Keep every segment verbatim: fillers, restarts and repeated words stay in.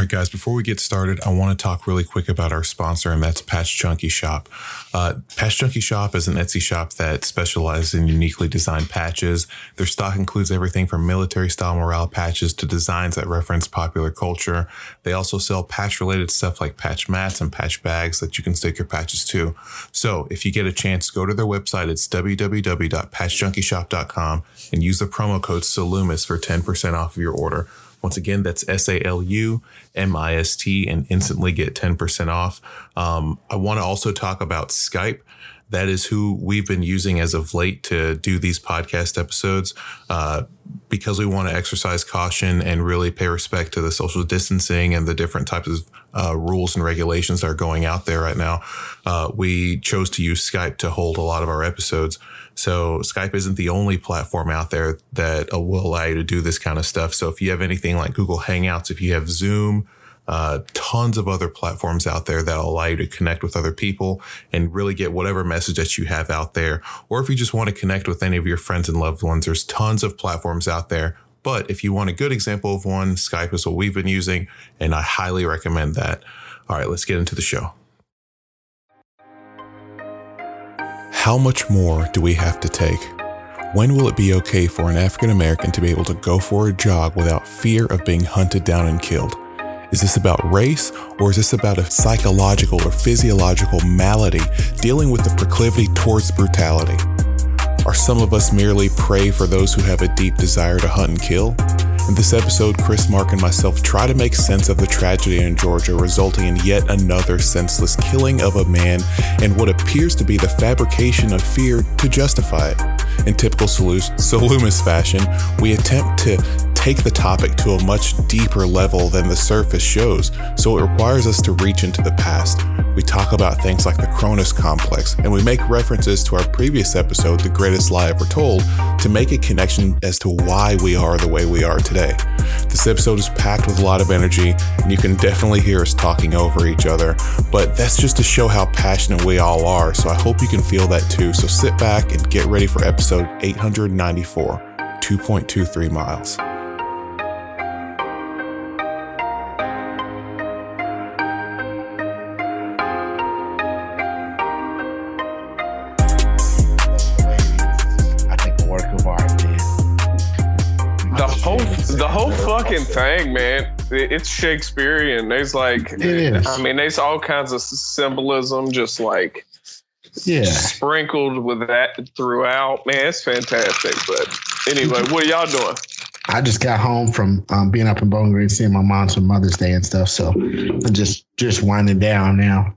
All right, guys, before we get started, I want to talk really quick about our sponsor, and that's Patch Junkie Shop. Uh, Patch Junkie Shop is an Etsy shop that specializes in uniquely designed patches. Their stock includes everything from military-style morale patches to designs that reference popular culture. They also sell patch-related stuff like patch mats and patch bags that you can stick your patches to. So if you get a chance, go to their website. It's w w w dot patch junkie shop dot com and use the promo code SALUMIS for ten percent off of your order. Once again, that's S A L U M I S T and instantly get ten percent off. Um, I want to also talk about Skype. That is who we've been using as of late to do these podcast episodes uh, because we want to exercise caution and really pay respect to the social distancing and the different types of uh, rules and regulations that are going out there right now. Uh, we chose to use Skype to hold a lot of our episodes. So Skype isn't the only platform out there that will allow you to do this kind of stuff. So if you have anything like Google Hangouts, if you have Zoom, Uh, tons of other platforms out there that allow you to connect with other people and really get whatever message that you have out there. Or if you just want to connect with any of your friends and loved ones, there's tons of platforms out there. But if you want a good example of one, Skype is what we've been using, and I highly recommend that. All right, let's get into the show. How much more do we have to take? When will it be okay for an African American to be able to go for a jog without fear of being hunted down and killed? Is this about race, or is this about a psychological or physiological malady dealing with the proclivity towards brutality? Are some of us merely prey for those who have a deep desire to hunt and kill? In this episode, Chris, Mark, and myself try to make sense of the tragedy in Georgia resulting in yet another senseless killing of a man and what appears to be the fabrication of fear to justify it. In typical Salumis fashion, we attempt to take the topic to a much deeper level than the surface shows, so it requires us to reach into the past. We talk about things like the Cronus complex, and we make references to our previous episode, The Greatest Lie Ever Told, to make a connection as to why we are the way we are today. This episode is packed with a lot of energy, and you can definitely hear us talking over each other, but that's just to show how passionate we all are, so I hope you can feel that too. So sit back and get ready for episode eight hundred ninety-four, two point two three Miles. The whole fucking thing, man, it's Shakespearean. There's like, yes. I mean, there's all kinds of symbolism just like yeah. sprinkled with that throughout. Man, it's fantastic. But anyway, what are y'all doing? I just got home from um, being up in Bowling Green, seeing my mom for Mother's Day and stuff. So I'm just, just winding down now.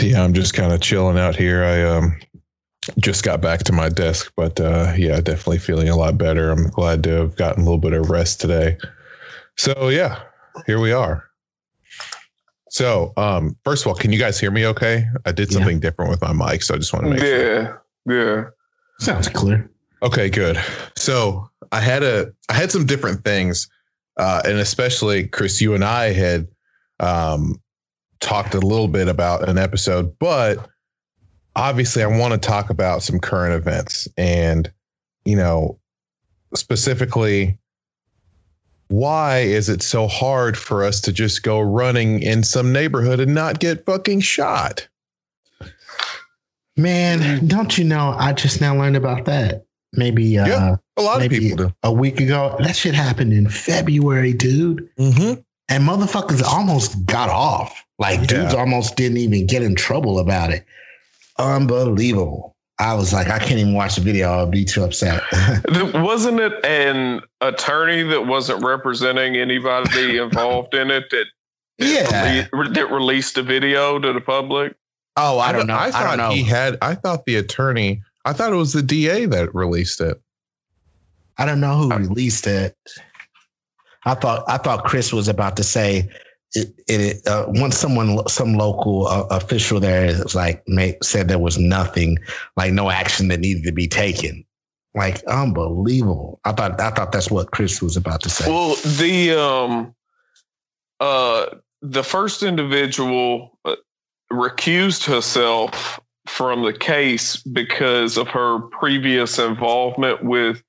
Yeah, I'm just kind of chilling out here. I um just got back to my desk, but uh, yeah, definitely feeling a lot better. I'm glad to have gotten a little bit of rest today. So yeah, here we are. So um, first of all, can you guys hear me okay? I did something yeah. different with my mic, so I just want to make yeah, sure. Yeah, yeah. Sounds clear. Okay, good. So I had a, I had some different things, uh, and especially Chris, you and I had um, talked a little bit about an episode, but obviously, I want to talk about some current events and, you know, specifically, why is it so hard for us to just go running in some neighborhood and not get fucking shot? Man, don't you know, I just now learned about that. Maybe uh, yeah, a lot maybe of people do. A week ago. That shit happened in February, dude. Mm-hmm. And motherfuckers almost got off. Like, yeah. dudes almost didn't even get in trouble about it. Unbelievable. I was like, I can't even watch the video. I'll be too upset. Wasn't it an attorney that wasn't representing anybody involved in it that, yeah. that, re- that released the video to the public? Oh, I, I don't know. I thought I don't know. he had, I thought the attorney, I thought it was the D A that released it. I don't know who I, released it. I thought, I thought Chris was about to say, It, it uh, once someone, some local uh, official there is like made, said there was nothing, like no action that needed to be taken. Like unbelievable. I thought I thought that's what Chris was about to say. Well, the um, uh, the first individual recused herself from the case because of her previous involvement with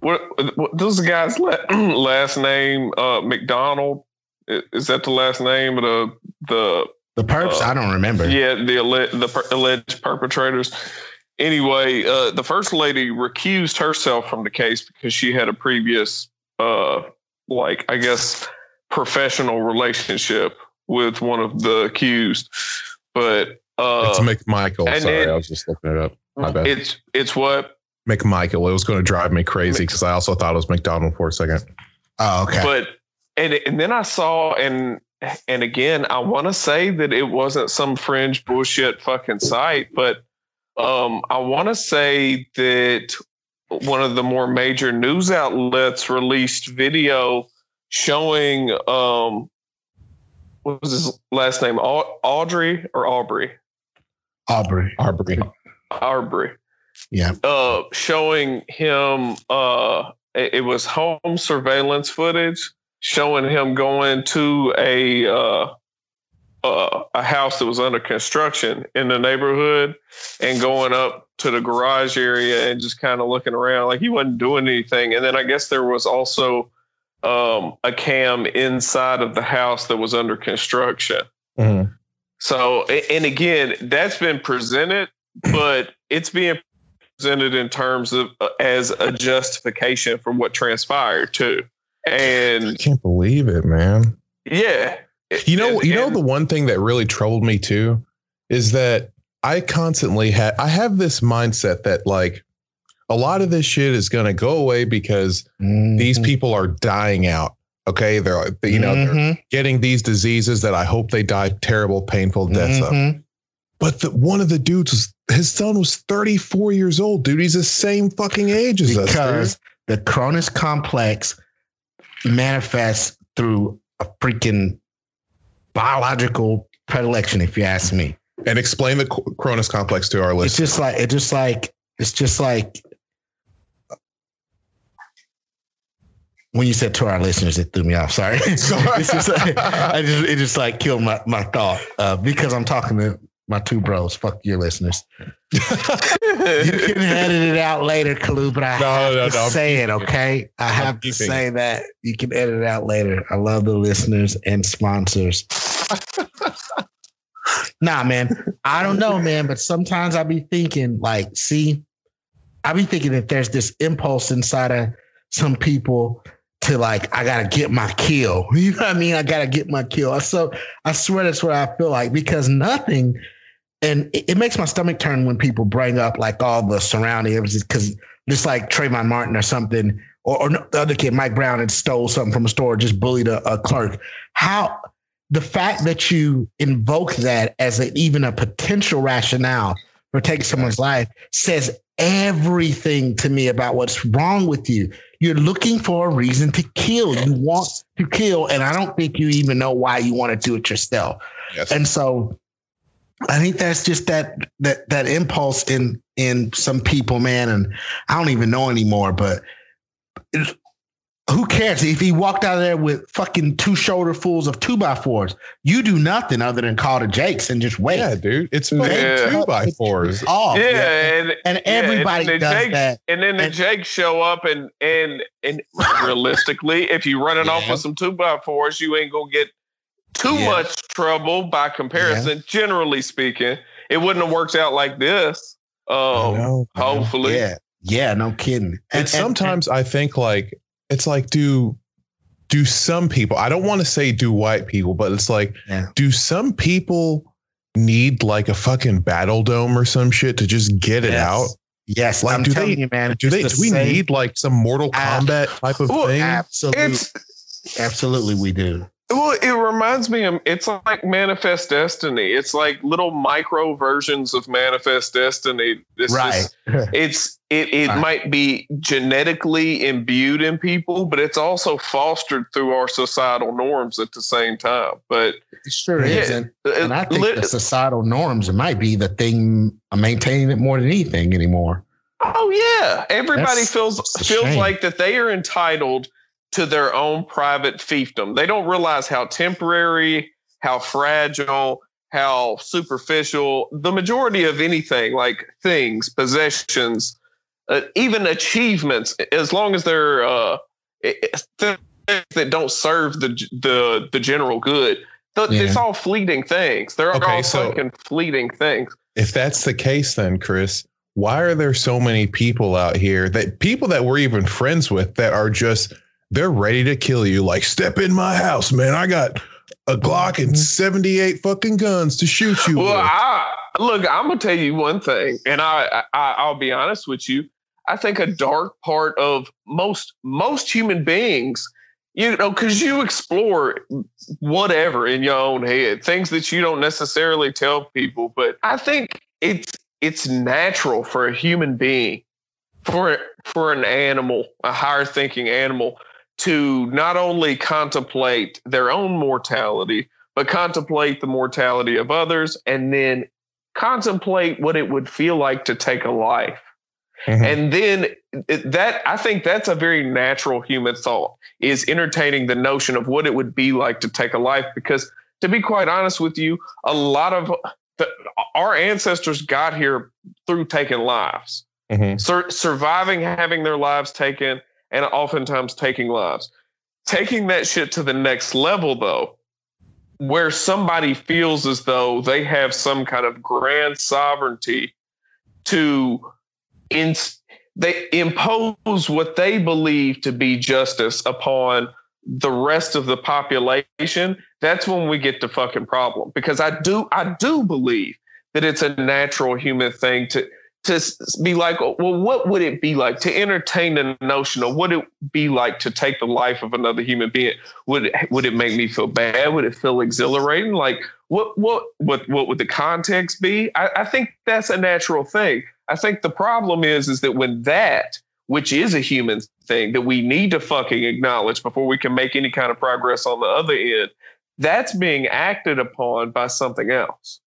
what, what this guy's last name, uh, McDonald. Is that the last name of the the the perps? Uh, I don't remember. Yeah, the ale- the per- alleged perpetrators. Anyway, uh, the first lady recused herself from the case because she had a previous, uh, like I guess, professional relationship with one of the accused. But uh, it's McMichael. Sorry, it, I was just looking it up. My bad. It's it's what McMichael. It was going to drive me crazy because I also thought it was McDonald for a second. Oh, okay. But and and then I saw and and again I want to say that it wasn't some fringe bullshit fucking site, but um, I want to say that one of the more major news outlets released video showing um, what was his last name? Audrey or Aubrey? Aubrey. Aubrey. Aubrey. Yeah. Uh, showing him. Uh, it was home surveillance footage showing him going to a uh, uh, a house that was under construction in the neighborhood and going up to the garage area and just kind of looking around like he wasn't doing anything. And then I guess there was also um, a cam inside of the house that was under construction. Mm-hmm. So, and again, that's been presented, but it's being presented in terms of uh, as a justification for what transpired too. And I can't believe it, man. Yeah. You know, and, you know, and, the one thing that really troubled me too is that I constantly had, I have this mindset that like a lot of this shit is going to go away because mm-hmm. these people are dying out. Okay. They're, you know, mm-hmm. they're getting these diseases that I hope they die terrible, painful deaths mm-hmm. of. But the, one of the dudes was, his son was thirty-four years old, dude. He's the same fucking age as because us. Because the Cronus complex manifests through a freaking biological predilection, if you ask me. And explain the Cronus complex to our listeners. It's just like, it's just like, it's just like when you said to our listeners, it threw me off. Sorry. it's just like, I just, it just like killed my, my thought uh, because I'm talking to my two bros. Fuck your listeners. You can edit it out later, Kalu, but I no, have no, to no, say it, okay? I have to say it. That. You can edit it out later. I love the listeners and sponsors. Nah, man. I don't know, man, but sometimes I be thinking, like, see, I be thinking that there's this impulse inside of some people to, like, I got to get my kill. You know what I mean? I got to get my kill. So I swear that's what I feel like because nothing... And it makes my stomach turn when people bring up like all the surrounding evidence because just like Trayvon Martin or something or, or the other kid, Mike Brown, had stole something from a store, just bullied a, a clerk. How the fact that you invoke that as a, even a potential rationale for taking someone's life says everything to me about what's wrong with you. You're looking for a reason to kill. You want to kill. And I don't think you even know why you want to do it yourself. Yes. And so I think that's just that that that impulse in in some people, man. And I don't even know anymore, but who cares if he walked out of there with fucking two shoulderfuls of two by fours? You do nothing other than call the Jakes and just wait. Yeah, dude. It's yeah. two by fours. Oh, yeah, yeah. And, and everybody yeah, and does Jake, that. And then the and, Jakes show up and and and realistically, if you run it yeah. off with some two by fours, you ain't gonna get Too yeah. much trouble by comparison. Yeah. Generally speaking, it wouldn't have worked out like this. Um, I know, I know. Hopefully, yeah, yeah, no kidding. And, and, and sometimes and, I think like it's like do do some people? I don't want to say do white people, but it's like yeah. do some people need like a fucking battle dome or some shit to just get yes. it out? Yes, like I'm do telling they, you, man. Do they? The do we need like some Mortal Kombat ab- type of well, thing? Absolutely, absolutely, we do. Well, it reminds me, of, it's like Manifest Destiny. It's like little micro versions of Manifest Destiny. It's right. Just, it's it it right. might be genetically imbued in people, but it's also fostered through our societal norms at the same time. But it sure yeah, is. And, and I think lit- the societal norms might be the thing maintaining it more than anything anymore. Oh, yeah. Everybody that's, feels that's feels shame. Like that they are entitled to their own private fiefdom. They don't realize how temporary, how fragile, how superficial the majority of anything like things, possessions, uh, even achievements, as long as they're uh, that don't serve the the the general good. The, yeah. It's all fleeting things. They're okay, all so fucking fleeting things. If that's the case, then, Chris, why are there so many people out here that people that we're even friends with that are just, they're ready to kill you? Like, step in my house, man. I got a Glock and seventy-eight fucking guns to shoot you well, with. I, look, I'm going to tell you one thing, and I, I, I'll be honest with you. I think a dark part of most most human beings, you know, because you explore whatever in your own head, things that you don't necessarily tell people. But I think it's it's natural for a human being, for for an animal, a higher thinking animal, to not only contemplate their own mortality, but contemplate the mortality of others, and then contemplate what it would feel like to take a life. Mm-hmm. And then it, that I think that's a very natural human thought, is entertaining the notion of what it would be like to take a life. Because to be quite honest with you, a lot of the, our ancestors got here through taking lives, mm-hmm. Sur- surviving, having their lives taken, and oftentimes taking lives. Taking that shit to the next level, though, where somebody feels as though they have some kind of grand sovereignty to In, they impose what they believe to be justice upon the rest of the population. That's when we get the fucking problem, because I do I do believe that it's a natural human thing to to be like, well, what would it be like to entertain the notion of what it would be like to take the life of another human being? Would it, would it make me feel bad? Would it feel exhilarating? Like what what what what would the context be? I, I think that's a natural thing. I think the problem is, is that when that, which is a human thing that we need to fucking acknowledge before we can make any kind of progress on the other end, that's being acted upon by something else.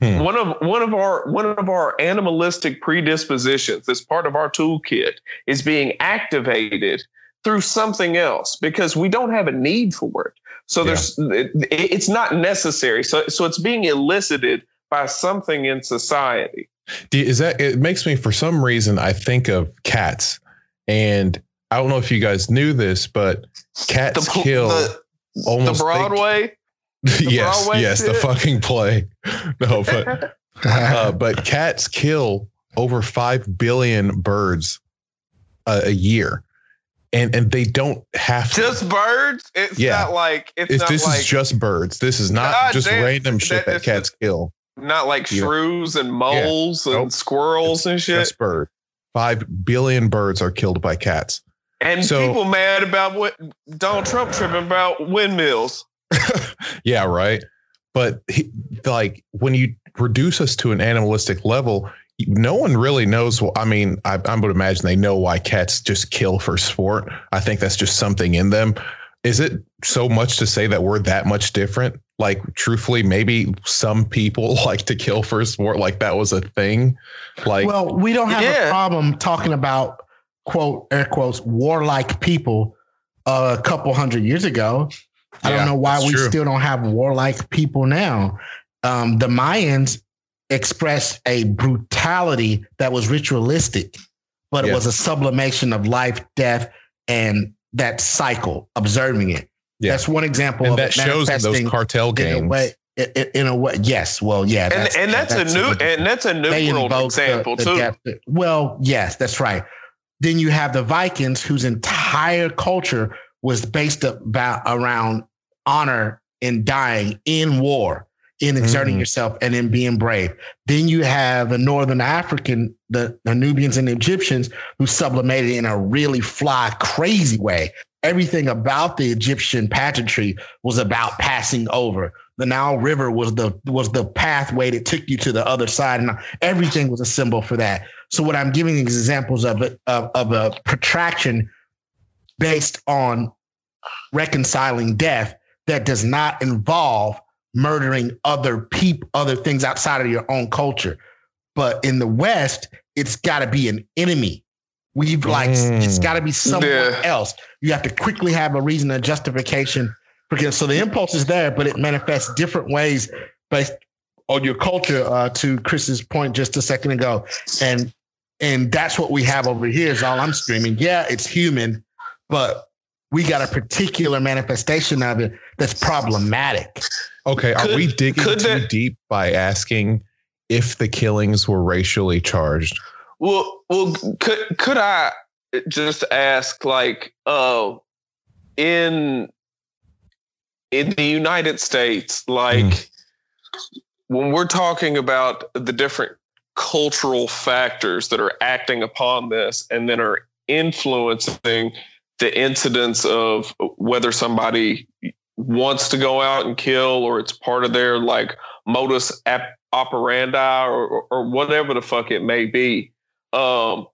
Hmm. One of one of our one of our animalistic predispositions, that's part of our toolkit, is being activated through something else because we don't have a need for it. So yeah. there's it, it's not necessary. So so it's being elicited by something in society. Is that it makes me, for some reason, I think of cats, and I don't know if you guys knew this, but cats the, kill the, almost the Broadway. They, the yes, Broadway yes, shit. The fucking play. No, but uh, but cats kill over five billion birds uh, a year, and and they don't have to. Just birds. It's yeah. not like it's, it's not this like, is just birds. This is not God, just damn, random shit that, that cats just, kill. Not like yeah. shrews and moles yeah. and nope. squirrels it's, and shit. Just bird. Five billion birds are killed by cats. And so, people mad about what Donald Trump tripping about windmills. Yeah, right. But he, like when you reduce us to an animalistic level, no one really knows. Well, I mean, I, I would imagine they know why cats just kill for sport. I think that's just something in them. Is it so much to say that we're that much different? Like, truthfully, maybe some people like to kill for sport. Like that was a thing. Like, well, we don't have yeah. a problem talking about, quote, air quotes, warlike people uh, a couple hundred years ago. I yeah, don't know why we true. still don't have warlike people now. Um, the Mayans expressed a brutality that was ritualistic, but yeah. it was a sublimation of life, death, and that cycle, observing it. Yeah. That's one example, and of that shows in those cartel games. In a way, in a way yes. Well, yeah, that's, and, and that's, that's a new a, and that's a new world example the, the too. Death. Well, yes, that's right. Then you have the Vikings, whose entire culture was based about around honor in dying in war, in exerting mm. yourself, and in being brave. Then you have the Northern African, the, the Nubians and the Egyptians, who sublimated in a really fly, crazy way. Everything about the Egyptian pageantry was about passing over. The Nile River was the was the pathway that took you to the other side, and everything was a symbol for that. So what I'm giving examples of a, of, of a protraction based on reconciling death that does not involve murdering other people, other things outside of your own culture. But in the West, it's got to be an enemy. We've like, mm. it's got to be someone yeah. else. You have to quickly have a reason, a justification. So the impulse is there, but it manifests different ways based on your culture, uh, to Chris's point just a second ago. And and that's what we have over here is all I'm screaming. Yeah, it's human, but we got a particular manifestation of it that's problematic. Okay, could, are we digging too that, deep by asking if the killings were racially charged? Well, well, could could I just ask, like, uh, in in the United States, like, mm. when we're talking about the different cultural factors that are acting upon this and then are influencing the incidence of whether somebody wants to go out and kill or it's part of their like modus ap- operandi or, or whatever the fuck it may be. Um,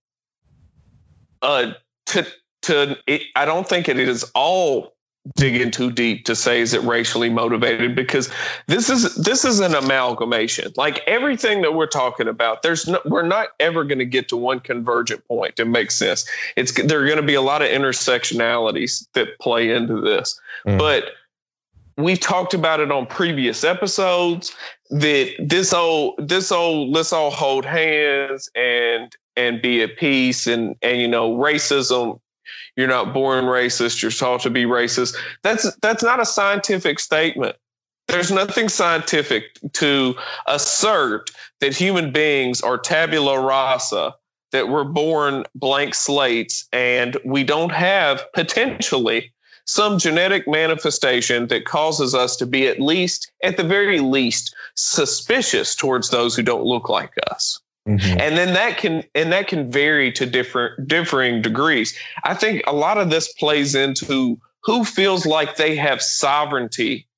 uh, to, to it, I don't think it is all digging too deep to say, is it racially motivated? Because this is, this is an amalgamation. Like everything that we're talking about, there's no, we're not ever going to get to one convergent point that makes sense. It's, there are going to be a lot of intersectionalities that play into this, mm. but we've talked about it on previous episodes that this old, this old, let's all hold hands and, and be at peace and, and, you know, racism, you're not born racist, you're taught to be racist. That's, that's not a scientific statement. There's nothing scientific to assert that human beings are tabula rasa, that we're born blank slates and we don't have potentially some genetic manifestation that causes us to be at least, at the very least, suspicious towards those who don't look like us. Mm-hmm. And then that can and that can vary to different differing degrees. I think a lot of this plays into who feels like they have sovereignty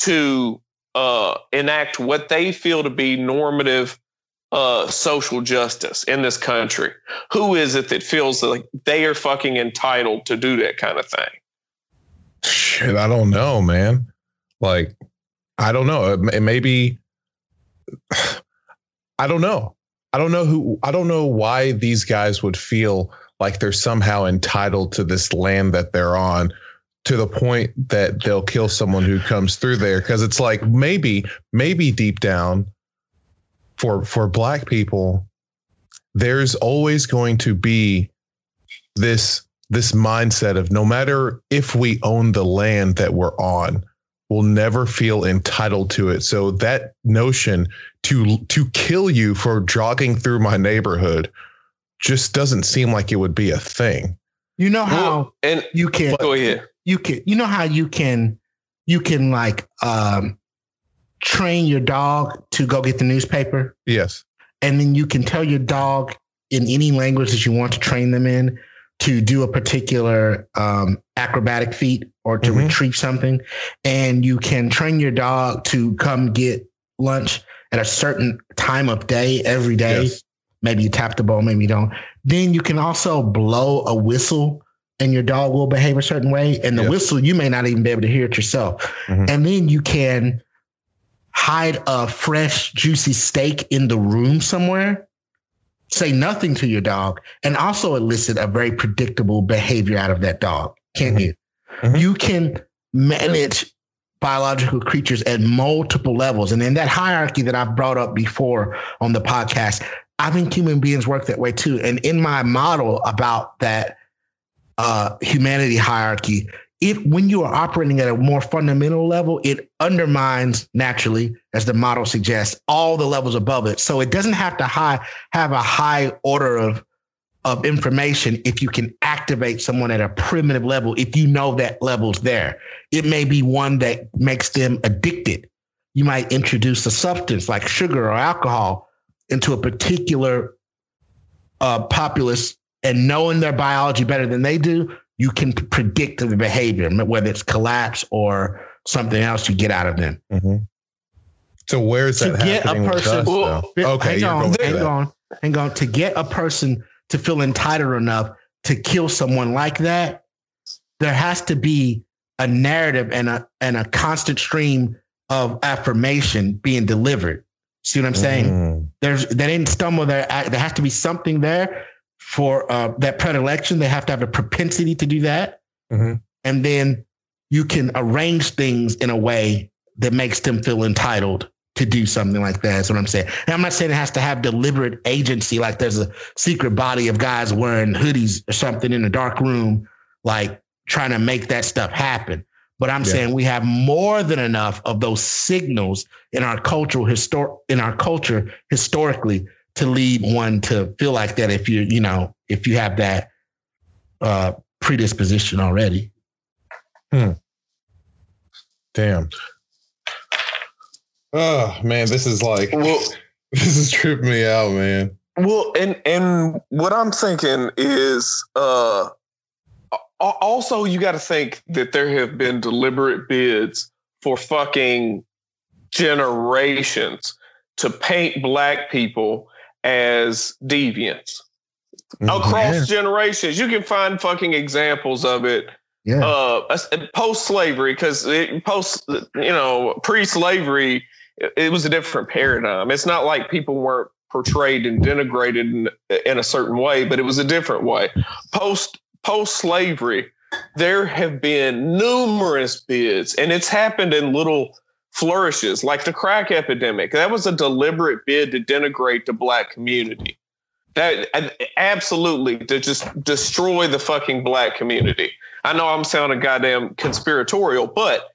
to uh, enact what they feel to be normative uh, social justice in this country. Who is it that feels like they are fucking entitled to do that kind of thing? Shit, I don't know, man. Like, I don't know. It, it may be. I don't know. I don't know who, I don't know why these guys would feel like they're somehow entitled to this land that they're on to the point that they'll kill someone who comes through there. Cause it's like, maybe, maybe deep down for, for black people, there's always going to be this, this mindset of no matter if we own the land that we're on, will never feel entitled to it. So that notion to to kill you for jogging through my neighborhood just doesn't seem like it would be a thing. You know how and you can go ahead. You can you know how you can you can like um, train your dog to go get the newspaper. Yes, and then you can tell your dog in any language that you want to train them in to do a particular um, acrobatic feat or to mm-hmm. retrieve something. And you can train your dog to come get lunch at a certain time of day, every day. Yes. Maybe you tap the bowl, maybe you don't. Then you can also blow a whistle and your dog will behave a certain way. And the yes. whistle, you may not even be able to hear it yourself. Mm-hmm. And then you can hide a fresh, juicy steak in the room somewhere. Say nothing to your dog and also elicit a very predictable behavior out of that dog. Can't mm-hmm. you? Mm-hmm. You can manage biological creatures at multiple levels. And in that hierarchy that I've brought up before on the podcast, I think human beings work that way too. And in my model about that uh, humanity hierarchy, it, when you are operating at a more fundamental level, it undermines naturally, as the model suggests, all the levels above it. So it doesn't have to high, have a high order of, of information if you can activate someone at a primitive level, if you know that level's there. It may be one that makes them addicted. You might introduce a substance like sugar or alcohol into a particular uh, populace, and knowing their biology better than they do, you can predict the behavior, whether it's collapse or something else you get out of them. Mm-hmm. So where is that to get happening a person, with us, well, okay, hang on, hang on, hang on. To get a person to feel entitled enough to kill someone like that, there has to be a narrative and a and a constant stream of affirmation being delivered. See what I'm saying? Mm. There's they didn't stumble there. There has to be something there. For uh, that predilection, they have to have a propensity to do that. Mm-hmm. And then you can arrange things in a way that makes them feel entitled to do something like that. That's what I'm saying. And I'm not saying it has to have deliberate agency, like there's a secret body of guys wearing hoodies or something in a dark room, like trying to make that stuff happen. But I'm yeah. saying we have more than enough of those signals in our cultural histor- in our culture historically to lead one to feel like that if you, you know, if you have that uh, predisposition already. Hmm. Damn. Oh man, this is like well, this is tripping me out, man. Well, and and what I'm thinking is uh also, you got to think that there have been deliberate bids for fucking generations to paint black people as deviants mm-hmm. across generations. You can find fucking examples of it. Yeah. Uh, post-slavery, because post, you know, pre-slavery, it was a different paradigm. It's not like people weren't portrayed and denigrated in, in a certain way, but it was a different way. Post Post-slavery, there have been numerous bids, and it's happened in little flourishes, like the crack epidemic. That was a deliberate bid to denigrate the black community. That absolutely to just destroy the fucking black community. I know I'm sounding goddamn conspiratorial, but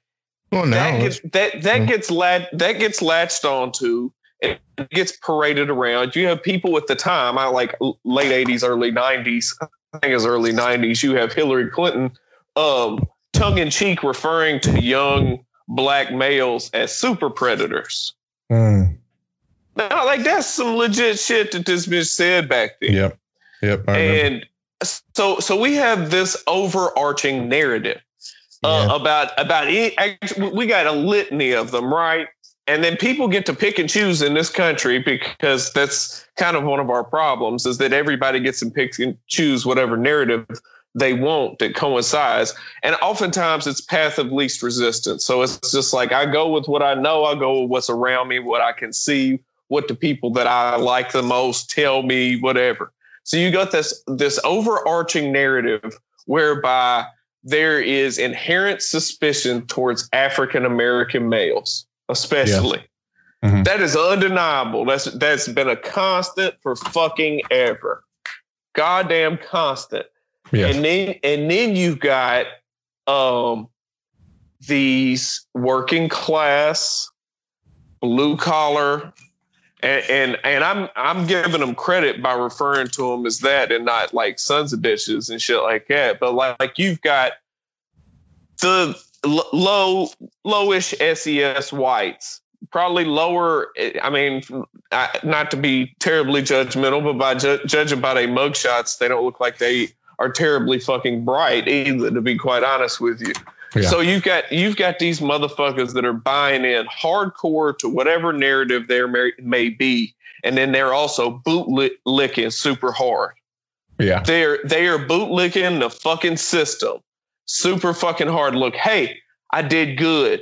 well, no. that gets that that mm. gets lat, that gets latched onto. It gets paraded around. You have people at the time, I like late eighties, early nineties. I think it's early nineties. You have Hillary Clinton, um, tongue in cheek, referring to young black males as super predators. Mm. Now, like that's some legit shit that this bitch said back then. Yep, yep. I and so, so we have this overarching narrative uh, yeah. about about any, we got a litany of them, right? And then people get to pick and choose in this country because that's kind of one of our problems is that everybody gets and picks and choose whatever narrative they want that coincides. And oftentimes it's path of least resistance. So it's just like I go with what I know. I go with what's around me, what I can see, what the people that I like the most tell me, whatever. So you got this this overarching narrative whereby there is inherent suspicion towards African-American males. Especially yeah. mm-hmm. that is undeniable. That's that's been a constant for fucking ever. Goddamn constant. Yeah. And then and then you've got um, these working class, blue collar. And, and and I'm I'm giving them credit by referring to them as that and not like sons of bitches and shit like that. But like, like you've got the low, lowish S E S whites, probably lower. I mean, I, not to be terribly judgmental, but by ju- judging by their mugshots, they don't look like they are terribly fucking bright either, to be quite honest with you. Yeah. So you've got you've got these motherfuckers that are buying in hardcore to whatever narrative there may, may be, and then they're also bootlicking super hard. Yeah, they're they are bootlicking the fucking system. Super fucking hard. Look, hey, I did good.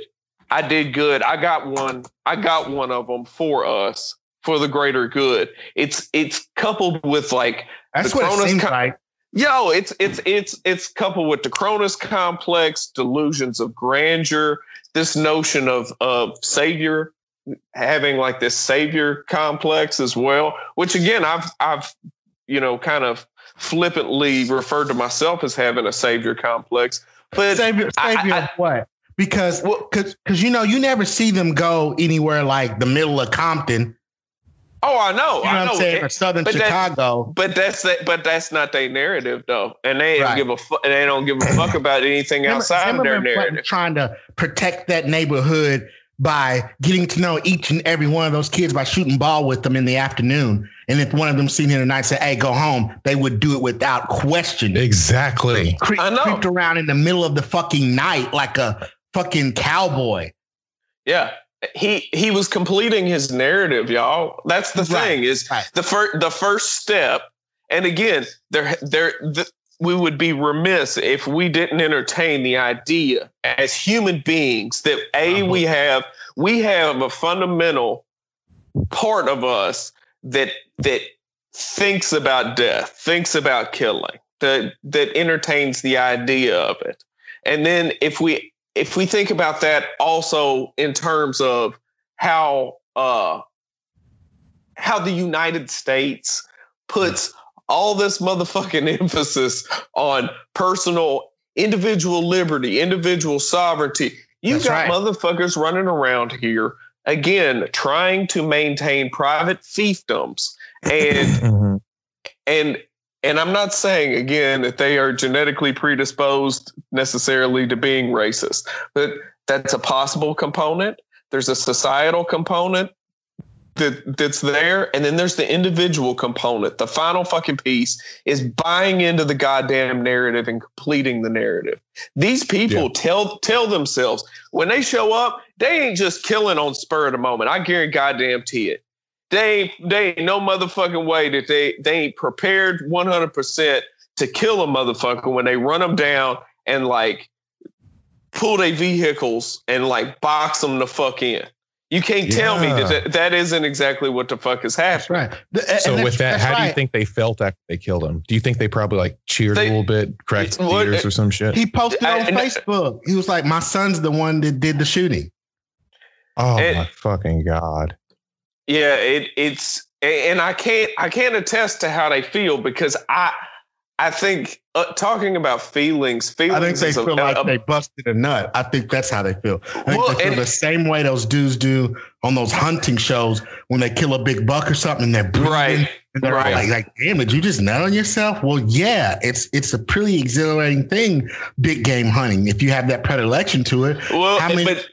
I did good. I got one. I got one of them for us, for the greater good. It's it's coupled with like that's the what Cronus it seems com- like. Yo, it's it's it's it's coupled with the Cronus complex, delusions of grandeur, this notion of of savior, having like this savior complex as well. Which again, I've I've you know kind of. flippantly referred to myself as having a savior complex, but savior, savior I, I, what? Because because well, you know you never see them go anywhere like the middle of Compton. Oh, I know, you know I know, what I'm saying, or Southern but Chicago. That, but that's that. But that's not their narrative, though, and they right. don't give a fu- they don't give a fuck about anything remember, outside remember of their narrative. Trying to protect that neighborhood by getting to know each and every one of those kids by shooting ball with them in the afternoon. And if one of them seen him tonight and said, hey, go home, they would do it without question. Exactly. Cre- I know. Creeped around in the middle of the fucking night like a fucking cowboy. Yeah. He he was completing his narrative, y'all. That's the right, thing is right. the first the first step. And again, there there the, we would be remiss if we didn't entertain the idea as human beings that a we have we have a fundamental part of us that that thinks about death, thinks about killing, that that entertains the idea of it. And then if we if we think about that also in terms of how uh, how the United States puts all this motherfucking emphasis on personal individual liberty, individual sovereignty. You That's got right. motherfuckers running around here, again, trying to maintain private fiefdoms. And mm-hmm. and and I'm not saying, again, that they are genetically predisposed necessarily to being racist, but that's a possible component. There's a societal component that that's there. And then there's the individual component. The final fucking piece is buying into the goddamn narrative and completing the narrative. These people yeah. tell tell themselves when they show up, they ain't just killing on spur of the moment. I guarantee goddamn to it. They ain't, they ain't no motherfucking way that they, they ain't prepared one hundred percent to kill a motherfucker when they run them down and like pull their vehicles and like box them the fuck in. You can't yeah. tell me that, that that isn't exactly what the fuck is happening. That's right. The, so with that, how right. do you think they felt after they killed him? Do you think they probably like cheered they, a little bit, cracked it, well, tears or some shit? He posted on I, Facebook. He was like, my son's the one that did the shooting. Oh and, my fucking God. Yeah, it, it's and I can't I can't attest to how they feel because I I think uh, talking about feelings, feelings. I think they feel a, like a, they busted a nut. I think that's how they feel. I think well, they feel the same way those dudes do on those hunting shows when they kill a big buck or something. And they're breathing, right, and they're right. like, like, damn, did you just nut on yourself? Well, yeah, it's it's a pretty exhilarating thing, big game hunting. If you have that predilection to it, well, I mean. But-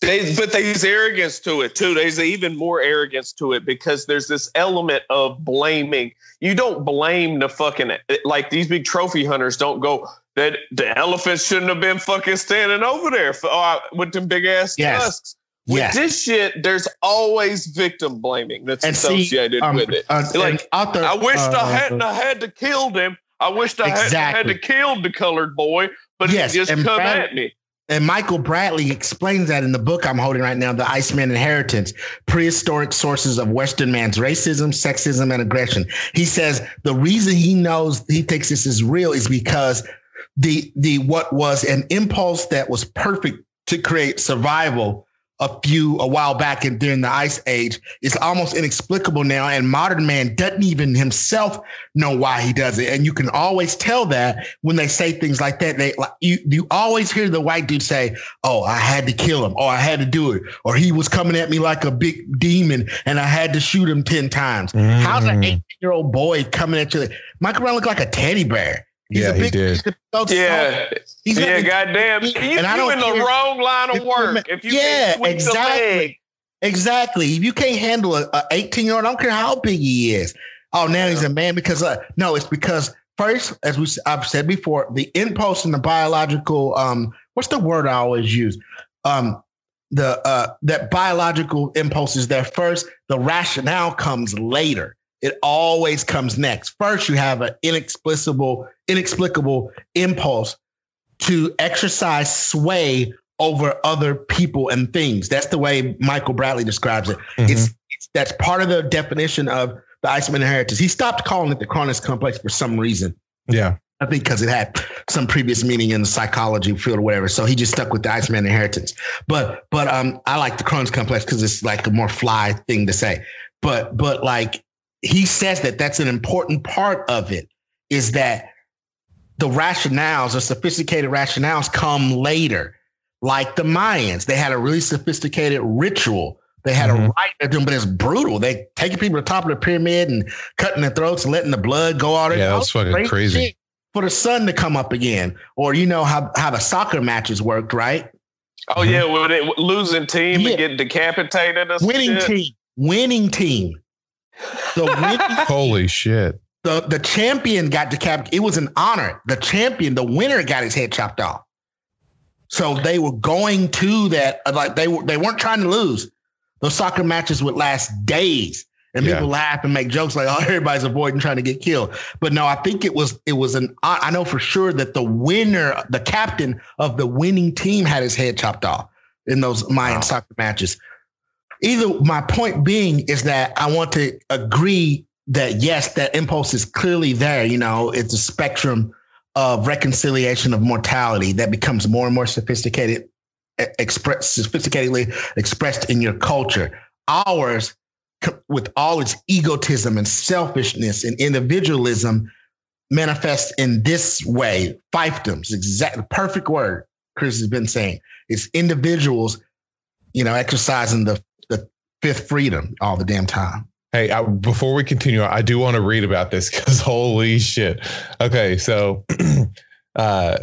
They, but there's arrogance to it, too. There's even more arrogance to it because there's this element of blaming. You don't blame the fucking like these big trophy hunters don't go that the elephant shouldn't have been fucking standing over there for, oh, with them big ass yes. tusks. With yes. this shit, there's always victim blaming that's and associated see, um, with it. Uh, like author, I wish uh, I hadn't uh, had to kill them. I wish I exactly. hadn't had to kill the colored boy, but yes, he just come fact, at me. And Michael Bradley explains that in the book I'm holding right now, The Iceman Inheritance, Prehistoric Sources of Western Man's Racism, Sexism, and Aggression. He says the reason he knows he thinks this is real is because the the what was an impulse that was perfect to create survival a few a while back and during the Ice Age is almost inexplicable now. And modern man doesn't even himself know why he does it. And you can always tell that when they say things like that, they like you, you always hear the white dude say, oh, I had to kill him or I had to do it. Or he was coming at me like a big demon and I had to shoot him ten times. Mm. How's an eighteen year old boy coming at you? Michael Brown looked like a teddy bear. He's yeah, a big, he did. He's a yeah, he's yeah, big, goddamn. He's you in the wrong line of work. If you yeah, can't exactly, exactly. If you can't handle a, a eighteen-year-old, I don't care how big he is. Oh, now yeah. he's a man because uh, no, it's because first, as we I've said before, the impulse and the biological um, what's the word I always use um. The uh, that biological impulse is there first. The rationale comes later. It always comes next. First, you have an inexplicable, inexplicable impulse to exercise sway over other people and things. That's the way Michael Bradley describes it. Mm-hmm. It's, it's that's part of the definition of the Iceman Inheritance. He stopped calling it the Cronus Complex for some reason. Yeah. I think because it had some previous meaning in the psychology field or whatever. So he just stuck with the Iceman Inheritance. But but um, I like the Cronus Complex because it's like a more fly thing to say. But but like. He says that that's an important part of it is that the rationales, the sophisticated rationales come later, like the Mayans. They had a really sophisticated ritual. They had mm-hmm. a right to do, but it's brutal. They taking people to the top of the pyramid and cutting their throats and letting the blood go out. Yeah, that's fucking crazy. crazy. For the sun to come up again, or you know how, how the soccer matches worked, right? Oh, mm-hmm. yeah. Well, they, losing team yeah. and getting decapitated. Or winning shit. team. Winning team. The winning, holy shit. The the champion got decapitated. It was an honor. The champion, the winner got his head chopped off. So they were going to that, like they were they weren't trying to lose. Those soccer matches would last days. And yeah. people laugh and make jokes like, oh, everybody's avoiding trying to get killed. But no, I think it was it was an I know for sure that the winner, the captain of the winning team had his head chopped off in those Mayan wow. soccer matches. Either my point being is that I want to agree that, yes, that impulse is clearly there. You know, it's a spectrum of reconciliation of mortality that becomes more and more sophisticated, express, sophisticatedly expressed in your culture. Ours, with all its egotism and selfishness and individualism, manifests in this way. Fiefdoms, exact perfect word Chris has been saying. It's individuals, you know, exercising the, the fifth freedom all the damn time. Hey, I, before we continue, I do want to read about this because holy shit. Okay, so uh,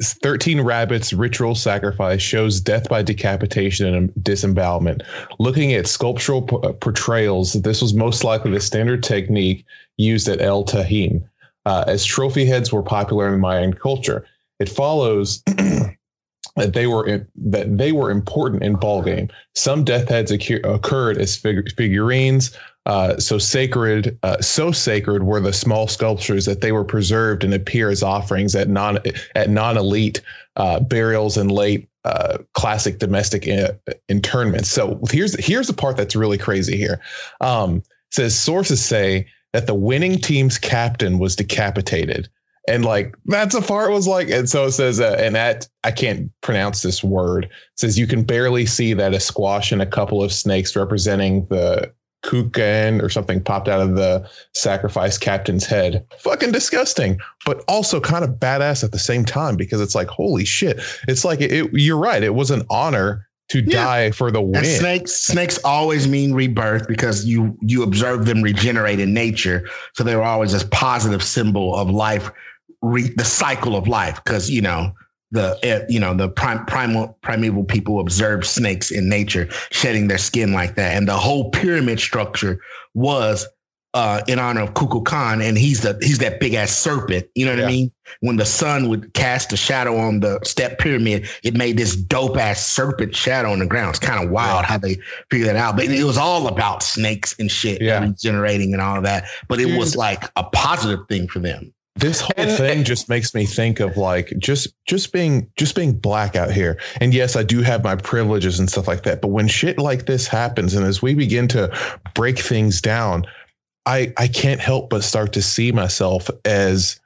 thirteen Rabbits Ritual Sacrifice shows death by decapitation and disembowelment. Looking at sculptural p- portrayals, this was most likely the standard technique used at El Tahin, uh, as trophy heads were popular in Mayan culture. It follows that they were in, that they were important in ballgame. Some death heads occur- occurred as fig- figurines. Uh, so sacred, uh, so sacred were the small sculptures that they were preserved and appear as offerings at non at non-elite uh, burials and late uh, classic domestic in- internments. So here's here's the part that's really crazy here. Um, says sources say that the winning team's captain was decapitated, and like that's a part was like, and so it says, uh, and that I can't pronounce this word. It says you can barely see that a squash and a couple of snakes representing the Kukan or something popped out of the sacrifice captain's head. Fucking disgusting, but also kind of badass at the same time, because it's like, holy shit. It's like, it, it, you're right. It was an honor to yeah. die for the win. And snakes, snakes always mean rebirth because you, you observe them regenerate in nature. So they were always this positive symbol of life, re, the cycle of life. Cause you know, the, you know, the prim, primal, primeval people observed snakes in nature, shedding their skin like that. And the whole pyramid structure was uh, in honor of Kukulkan. And he's the, he's that big ass serpent. You know what yeah. I mean? When the sun would cast a shadow on the step pyramid, it made this dope ass serpent shadow on the ground. It's kind of wild yeah. how they figured that out. But it was all about snakes and shit yeah. and regenerating and all of that. But it Dude. was like a positive thing for them. This whole thing just makes me think of like just just being just being black out here. And yes, I do have my privileges and stuff like that. But when shit like this happens and as we begin to break things down, I, I can't help but start to see myself as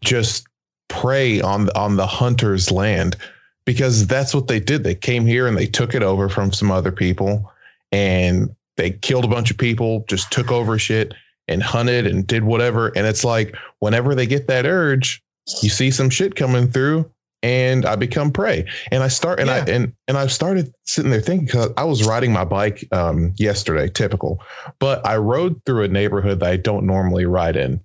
just prey on on the hunter's land, because that's what they did. They came here and they took it over from some other people and they killed a bunch of people, just took over shit and hunted and did whatever. And it's like, whenever they get that urge, you see some shit coming through and I become prey. And I start, and yeah. I, and, and I started sitting there thinking, cause I was riding my bike um, yesterday, typical, but I rode through a neighborhood that I don't normally ride in.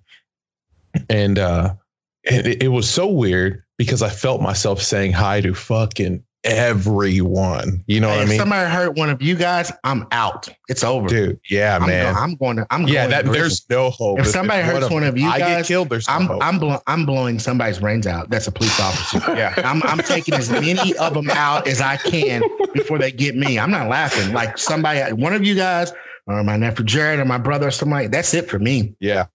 And uh, it, it was so weird because I felt myself saying hi to fucking everyone. You know hey, what I mean? If somebody hurt one of you guys, I'm out. It's over. Dude, yeah, I'm man. Go- I'm going to I'm yeah, going that, to there's no hope. If, if somebody hurts one, one of you I guys, get killed, there's no I'm hope. I'm blo- I'm blowing somebody's brains out. That's a police officer. yeah. I'm I'm taking as many of them out as I can before they get me. I'm not laughing. Like somebody one of you guys or my nephew Jared or my brother or somebody, that's it for me. Yeah.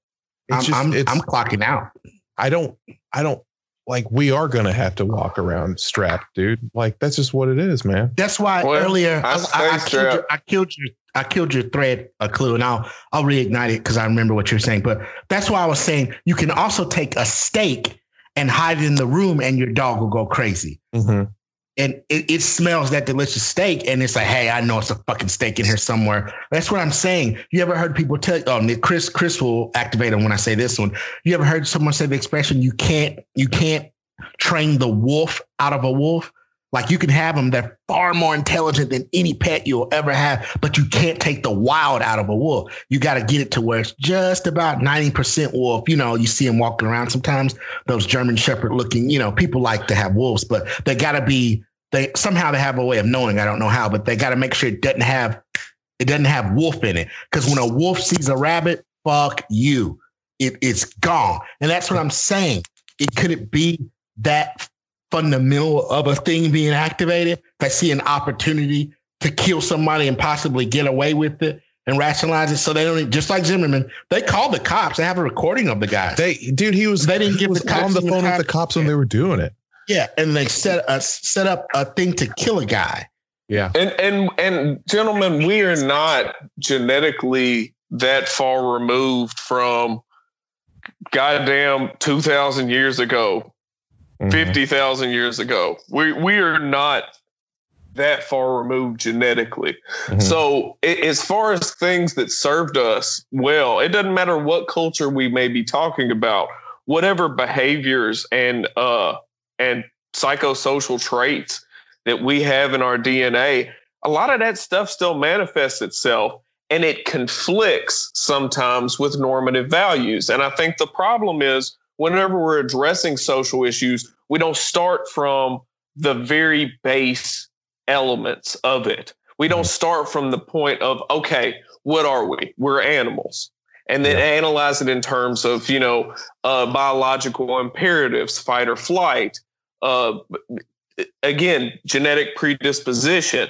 It's I'm just, I'm, it's, I'm clocking out. I don't I don't Like, we are going to have to walk around strapped, dude. Like, that's just what it is, man. That's why well, earlier I, I, I, killed your, I killed your I killed your thread, a clue, and I'll I'll reignite it because I remember what you're saying. But that's why I was saying you can also take a steak and hide it in the room and your dog will go crazy. Mm-hmm. And it, it smells that delicious steak. And it's like, hey, I know it's a fucking steak in here somewhere. That's what I'm saying. You ever heard people tell oh, Nick, Chris, Chris will activate him when I say this one. You ever heard someone say the expression, you can't, you can't train the wolf out of a wolf? Like you can have them. They're far more intelligent than any pet you'll ever have, but you can't take the wild out of a wolf. You got to get it to where it's just about ninety percent wolf. You know, you see them walking around sometimes, those German Shepherd looking, you know, people like to have wolves, but they got to be, they somehow they have a way of knowing. I don't know how, but they got to make sure it doesn't have, it doesn't have wolf in it. Cause when a wolf sees a rabbit, fuck you, it, it's gone. And that's what I'm saying. It couldn't be that fundamental of a thing being activated. They see an opportunity to kill somebody and possibly get away with it and rationalize it. So they don't, just like Zimmerman, they called the cops. They have a recording of the guy. They, dude, he was, they didn't give the cops on the phone with the cops when they were doing it. Yeah. And they set a, set up a thing to kill a guy. Yeah. And, and, and gentlemen, we are not genetically that far removed from goddamn two thousand years ago. fifty thousand years ago. We we are not that far removed genetically. Mm-hmm. So it, as far as things that served us well, it doesn't matter what culture we may be talking about. whatever behaviors and uh, and psychosocial traits that we have in our D N A, a lot of that stuff still manifests itself, and it conflicts sometimes with normative values. And I think the problem is whenever we're addressing social issues, we don't start from the very base elements of it. We don't start from the point of, okay, what are we? We're animals. And then analyze it in terms of, you know, uh, biological imperatives, fight or flight, uh, again, genetic predisposition,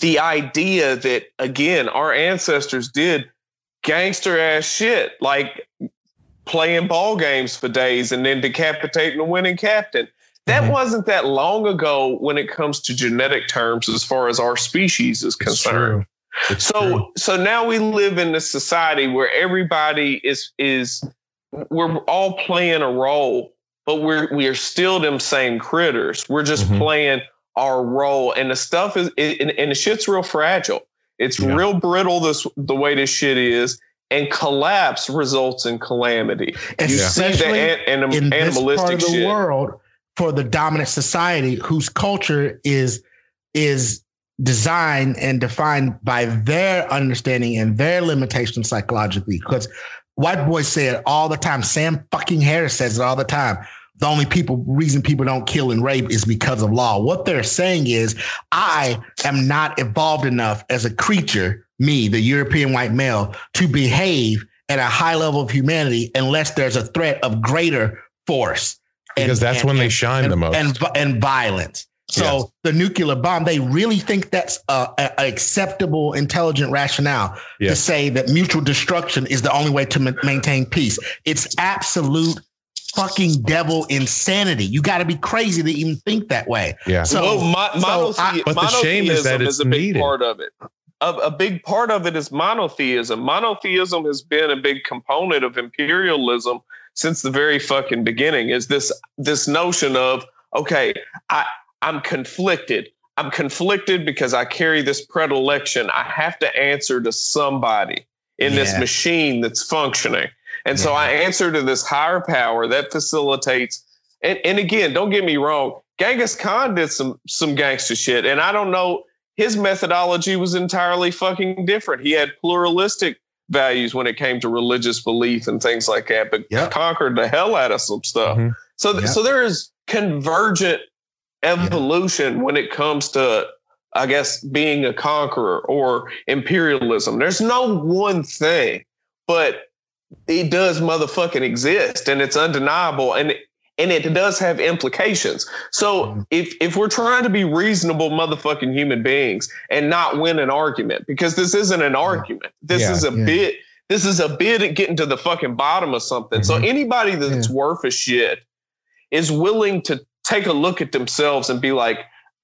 the idea that, again, our ancestors did gangster ass shit, like playing ball games for days and then decapitating the winning captain. That mm-hmm. wasn't that long ago when it comes to genetic terms as far as our species is concerned. It's it's so true. So now we live in this society where everybody is is we're all playing a role, but we're we are still them same critters. We're just mm-hmm. playing our role, and the stuff is and, and the shit's real fragile. It's yeah. real brittle. This the way this shit is, and collapse results in calamity. And you see the an, an, in animalistic this part of the shit. World for the dominant society whose culture is is designed and defined by their understanding and their limitations psychologically. Because white boys say it all the time. Sam fucking Harris says it all the time. The only people reason people don't kill and rape is because of law. What they're saying is, I am not evolved enough as a creature, me, the European white male, to behave at a high level of humanity unless there's a threat of greater force. Because and, that's and, when and, they shine and, the most. And, and, and violence. So yes. the nuclear bomb, they really think that's a, a, a acceptable, intelligent rationale yes. to say that mutual destruction is the only way to ma- maintain peace. It's absolute fucking devil insanity. You got to be crazy to even think that way. Yeah. So, well, my, so I, but the shame is that it's is a big needed. part of it. A, a big part of it is monotheism. Monotheism has been a big component of imperialism since the very fucking beginning. Is this this notion of, okay, I. I'm conflicted. I'm conflicted because I carry this predilection. I have to answer to somebody in yeah. this machine that's functioning. And yeah. so I answer to this higher power that facilitates. And, and again, don't get me wrong. Genghis Khan did some some gangster shit. And I don't know. His methodology was entirely fucking different. He had pluralistic values when it came to religious belief and things like that. But yep. conquered the hell out of some stuff. Mm-hmm. So, th- yep. so there is convergent evolution yeah. when it comes to, I guess, being a conqueror or imperialism. There's no one thing, but it does motherfucking exist, and it's undeniable, and and it does have implications. So mm-hmm. if if we're trying to be reasonable motherfucking human beings and not win an argument, because this isn't an yeah. argument, this yeah, is a yeah. bit, this is a bid at getting to the fucking bottom of something. Mm-hmm. So anybody that's yeah. worth a shit is willing to take a look at themselves and be like,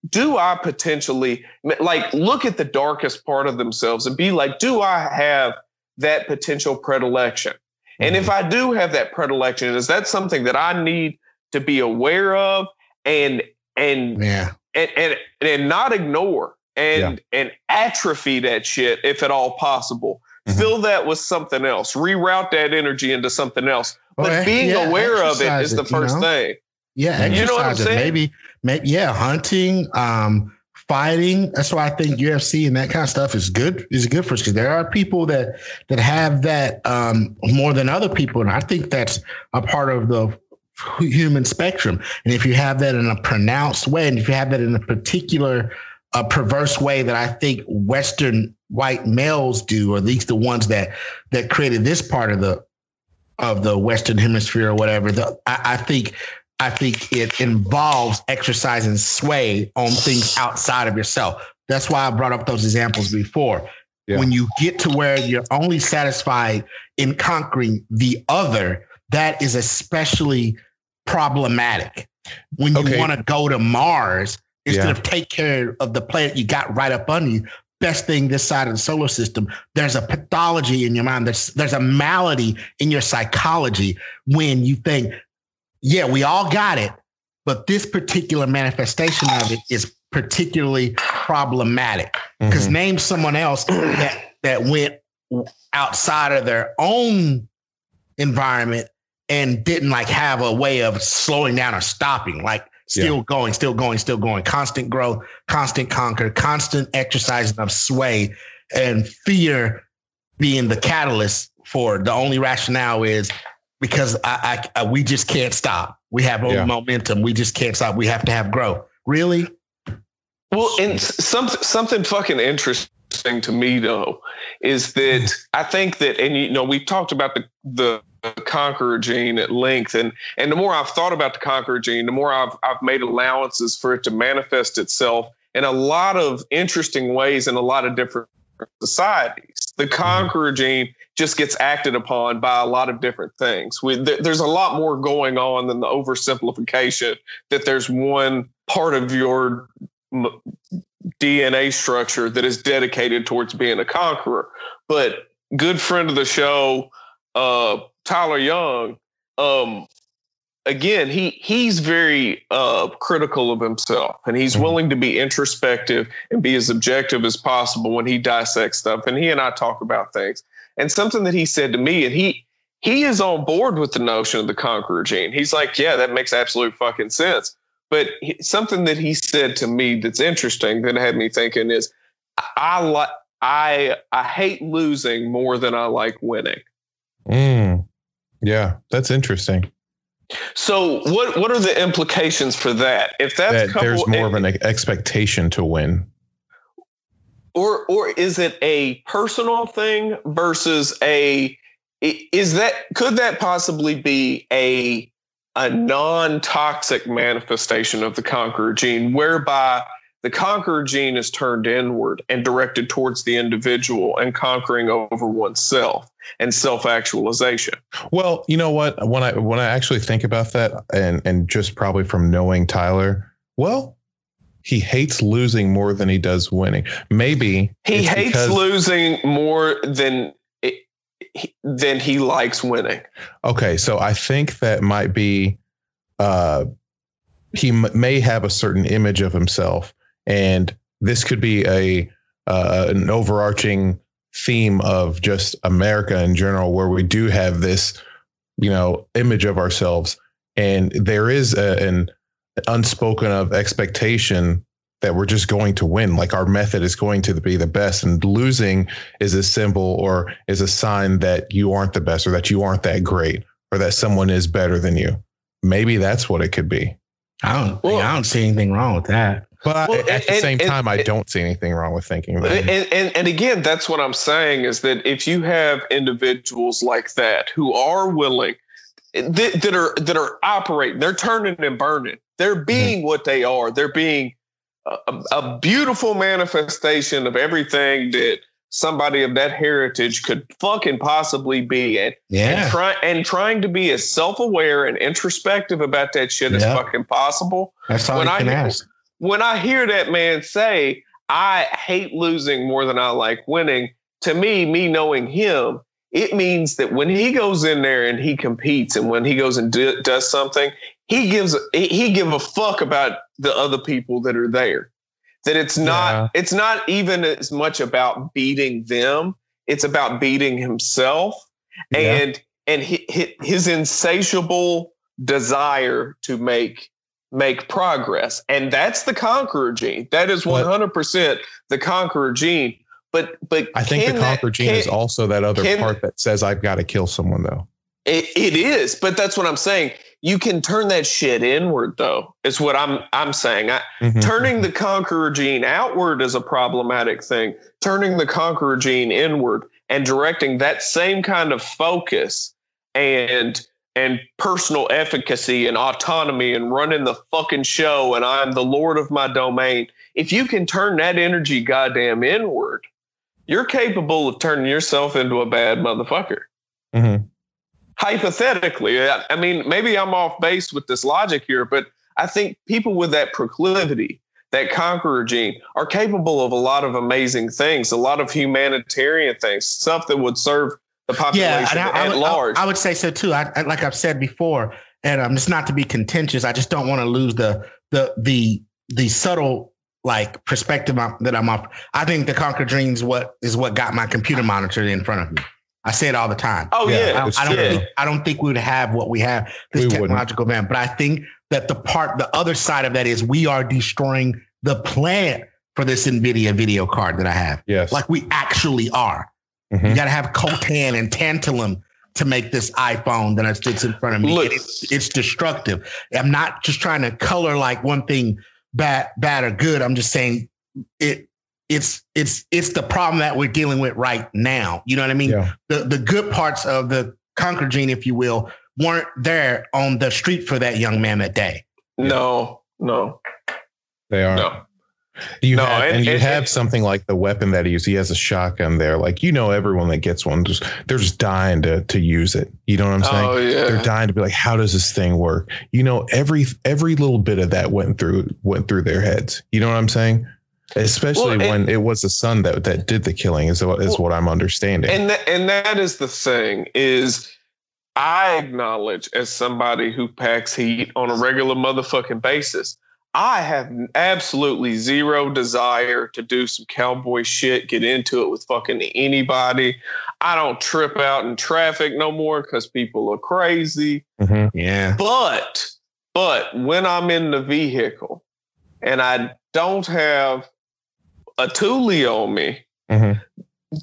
do I potentially, like, look at the darkest part of themselves and be like, do I have that potential predilection? Mm-hmm. And if I do have that predilection, is that something that I need to be aware of and and yeah. and, and and not ignore and yeah. and atrophy that shit if at all possible? Mm-hmm. Fill that with something else, reroute that energy into something else. But well, being yeah, aware of it is the first you know? thing. Yeah, exercising, you know what I'm saying? Maybe, maybe, yeah, hunting, um, fighting. That's why I think U F C and that kind of stuff is good. Is good for us because there are people that that have that um, more than other people, and I think that's a part of the human spectrum. And if you have that in a pronounced way, and if you have that in a particular uh, perverse way that I think Western white males do, or at least the ones that that created this part of the of the Western hemisphere or whatever, the, I, I think. I think it involves exercising sway on things outside of yourself. That's why I brought up those examples before. Yeah. When you get to where you're only satisfied in conquering the other, that is especially problematic. When you okay. want to go to Mars, instead yeah. of take care of the planet you got right up under you, best thing this side of the solar system, there's a pathology in your mind. There's, there's a malady in your psychology when you think, yeah, we all got it, but this particular manifestation of it is particularly problematic. Because mm-hmm. name someone else that that went outside of their own environment and didn't like have a way of slowing down or stopping, like still yeah. going, still going, still going, constant growth, constant conquer, constant exercising of sway, and fear being the catalyst for the only rationale is because I, I, I we just can't stop. We have yeah. momentum. We just can't stop. We have to have growth. Really? Well, and something, something fucking interesting to me, though, is that I think that, and, you know, we've talked about the, the, conqueror gene at length. And, and the more I've thought about the conqueror gene, the more I've, I've made allowances for it to manifest itself in a lot of interesting ways in a lot of different societies. The conqueror gene just gets acted upon by a lot of different things. We, th- there's a lot more going on than the oversimplification that there's one part of your m- D N A structure that is dedicated towards being a conqueror. But good friend of the show, uh, Tyler Young, um, again, he he's very uh, critical of himself, and he's willing to be introspective and be as objective as possible when he dissects stuff. And he and I talk about things. And something that he said to me, and he he is on board with the notion of the conqueror gene. He's like, yeah, that makes absolute fucking sense. But he, something that he said to me that's interesting that had me thinking is, I like I I hate losing more than I like winning. Mm. Yeah, that's interesting. So what, what are the implications for that? If that's that couple, there's more it, of an expectation to win. Or or is it a personal thing versus a is that could that possibly be a a non-toxic manifestation of the conqueror gene, whereby the conqueror gene is turned inward and directed towards the individual and conquering over oneself and self-actualization? Well, you know what? When I when I actually think about that, and and just probably from knowing Tyler, well, he hates losing more than he does winning. Maybe he hates losing more than than he likes winning. Okay, so I think that might be uh, he m- may have a certain image of himself, and this could be a uh, an overarching theme of just America in general, where we do have this, you know, image of ourselves, and there is a, an unspoken of expectation that we're just going to win. Like our method is going to be the best, and losing is a symbol or is a sign that you aren't the best, or that you aren't that great, or that someone is better than you. Maybe that's what it could be. I don't, well, I don't see anything wrong with that. But well, at and, the same and, time, and, I don't see anything wrong with thinking that. And, and, and again, that's what I'm saying is that if you have individuals like that who are willing, that, that are that are operating, they're turning and burning, they're being mm-hmm. what they are, they're being a, a beautiful manifestation of everything that somebody of that heritage could fucking possibly be in. Yeah. And, try, and trying to be as self-aware and introspective about that shit yeah. as fucking possible. That's all when I can ask. When I hear that man say, I hate losing more than I like winning, to me, me knowing him, it means that when he goes in there and he competes, and when he goes and do, does something, he gives he give a fuck about the other people that are there. That it's not yeah. it's not even as much about beating them. It's about beating himself yeah. and and he, his insatiable desire to make. make progress. And that's the conqueror gene. That is one hundred percent the conqueror gene. But but I think the conqueror that, gene can, is also that other can, part that says I've got to kill someone, though. It, it is. But that's what I'm saying. You can turn that shit inward, though, is what I'm I'm saying. I, mm-hmm. Turning the conqueror gene outward is a problematic thing. Turning the conqueror gene inward and directing that same kind of focus and and personal efficacy and autonomy and running the fucking show, and I'm the lord of my domain. If you can turn that energy goddamn inward, you're capable of turning yourself into a bad motherfucker. Mm-hmm. Hypothetically, I mean, maybe I'm off base with this logic here, but I think people with that proclivity, that conqueror gene, are capable of a lot of amazing things, a lot of humanitarian things, stuff that would serve the population yeah, and I, at I would, large. I would say so too. I, I, like I've said before, and um, it's not to be contentious. I just don't want to lose the the the the subtle like perspective that I'm off. I think the conqueror dreams what is what got my computer monitor in front of me. I say it all the time. Oh, yeah. yeah. I, I, don't think, I don't think we would have what we have, this we technological wouldn't. man. But I think that the part, the other side of that is we are destroying the planet for this NVIDIA video card that I have. Yes. Like we actually are. Mm-hmm. You got to have coltan and tantalum to make this iPhone that sits in front of me. Look, it's, it's destructive. I'm not just trying to color like one thing bad, bad or good. I'm just saying it. It's it's it's the problem that we're dealing with right now. You know what I mean? Yeah. The the good parts of the Conquer Gene, if you will, weren't there on the street for that young man that day. No, no, they are. No. Do you no, have, and, and you and, have and, something like the weapon that he used. He has a shotgun there. Like, you know, everyone that gets one, just they're just dying to to use it. You know what I'm saying? Oh, yeah. They're dying to be like, how does this thing work? You know, every every little bit of that went through went through their heads. You know what I'm saying? Especially well, and, when it was the son that that did the killing is, is well, what I'm understanding. And th- and that is the thing is I acknowledge as somebody who packs heat on a regular motherfucking basis. I have absolutely zero desire to do some cowboy shit, get into it with fucking anybody. I don't trip out in traffic no more because people are crazy. Mm-hmm. Yeah. But, but when I'm in the vehicle and I don't have a Thule on me, mm-hmm.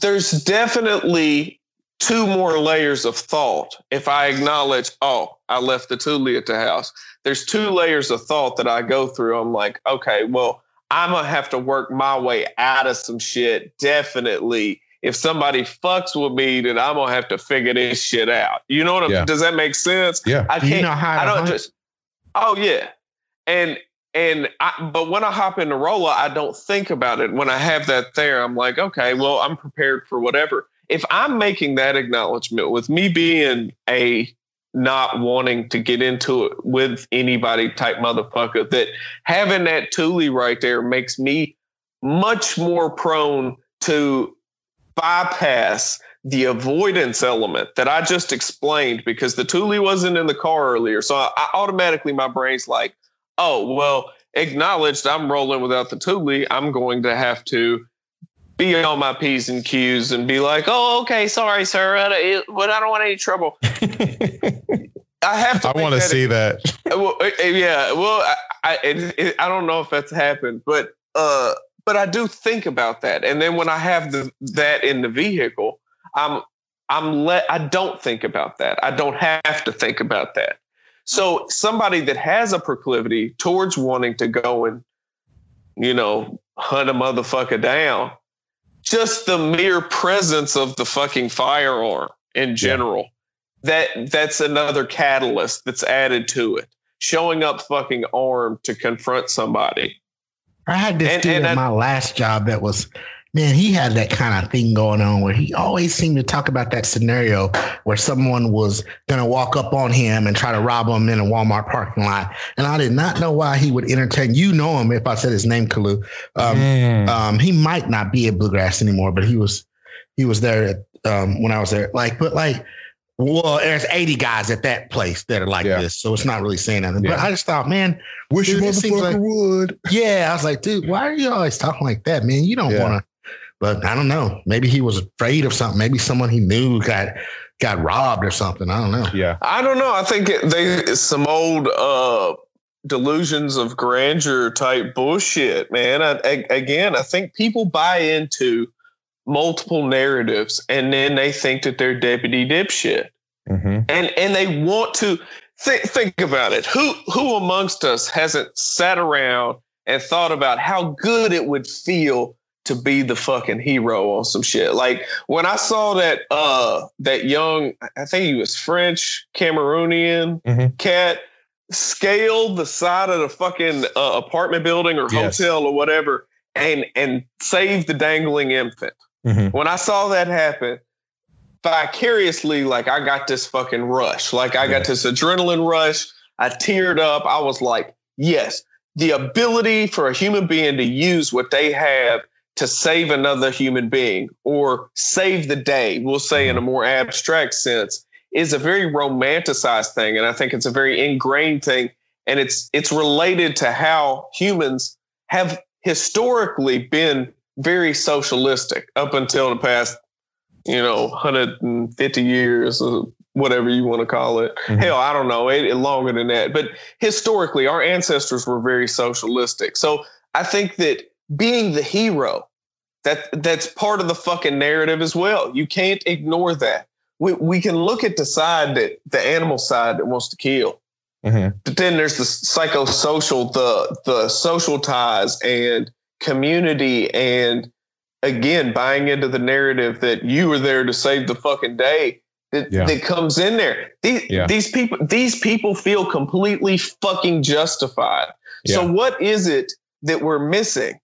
there's definitely two more layers of thought. If I acknowledge, oh, I left the Thule at the house, there's two layers of thought that I go through. I'm like, okay, well, I'm going to have to work my way out of some shit. Definitely. If somebody fucks with me, then I'm going to have to figure this shit out. You know what I'm yeah. Does that make sense? Yeah. I can't, you know how I don't hunt? just, oh yeah. And, and I, but when I hop in the roller, I don't think about it. When I have that there, I'm like, okay, well, I'm prepared for whatever. If I'm making that acknowledgement with me being a, not wanting to get into it with anybody type motherfucker, that having that Thule right there makes me much more prone to bypass the avoidance element that I just explained, because the Thule wasn't in the car earlier. So I, I automatically, my brain's like, oh, well, acknowledged I'm rolling without the Thule. I'm going to have to be on my P's and Q's and be like, oh, okay, sorry, sir, but I, I don't want any trouble. I have to. I want to see that. Well, yeah, well, I I, it, it, I don't know if that's happened, but uh, but I do think about that, and then when I have the, that in the vehicle, I'm I'm let I don't think about that. I don't have to think about that. So somebody that has a proclivity towards wanting to go and, you know, hunt a motherfucker down. Just the mere presence of the fucking firearm in general, yeah. that that's another catalyst that's added to it. Showing up fucking armed to confront somebody. I had this and, dude and in I, my last job that was, man, he had that kind of thing going on where he always seemed to talk about that scenario where someone was going to walk up on him and try to rob him in a Walmart parking lot. And I did not know why he would entertain. You know him if I said his name, Kalu. Um, mm. um, he might not be at Bluegrass anymore, but he was he was there at, um, when I was there. Like, but like, well, there's eighty guys at that place that are like yeah. this, so it's not really saying nothing. Yeah. But I just thought, man, wish dude, you motherfucker like, would. Yeah, I was like, dude, why are you always talking like that, man? You don't yeah. want to. But I don't know. Maybe he was afraid of something. Maybe someone he knew got got robbed or something. I don't know. Yeah, I don't know. I think they some old uh, delusions of grandeur type bullshit, man. I, I, again, I think people buy into multiple narratives and then they think that they're deputy dipshit, mm-hmm. and and they want to th- think about it. Who who amongst us hasn't sat around and thought about how good it would feel to be the fucking hero on some shit? Like when I saw that uh that young, I think he was French Cameroonian mm-hmm. cat scale the side of the fucking uh, apartment building or yes. hotel or whatever and and save the dangling infant. Mm-hmm. When I saw that happen, vicariously, like I got this fucking rush. Like I yeah. got this adrenaline rush. I teared up. I was like, yes, the ability for a human being to use what they have to save another human being or save the day, we'll say in a more abstract sense, is a very romanticized thing. And I think it's a very ingrained thing. And it's it's related to how humans have historically been very socialistic up until the past you know, one hundred fifty years or whatever you want to call it. Mm-hmm. Hell, I don't know, it, it longer than that. But historically, our ancestors were very socialistic. So I think that being the hero, that that's part of the fucking narrative as well. You can't ignore that. We we can look at the side that the animal side that wants to kill. Mm-hmm. But then there's the psychosocial, the the social ties and community, and again buying into the narrative that you were there to save the fucking day. That, yeah. that comes in there. These yeah. these people these people feel completely fucking justified. Yeah. So what is it that we're missing?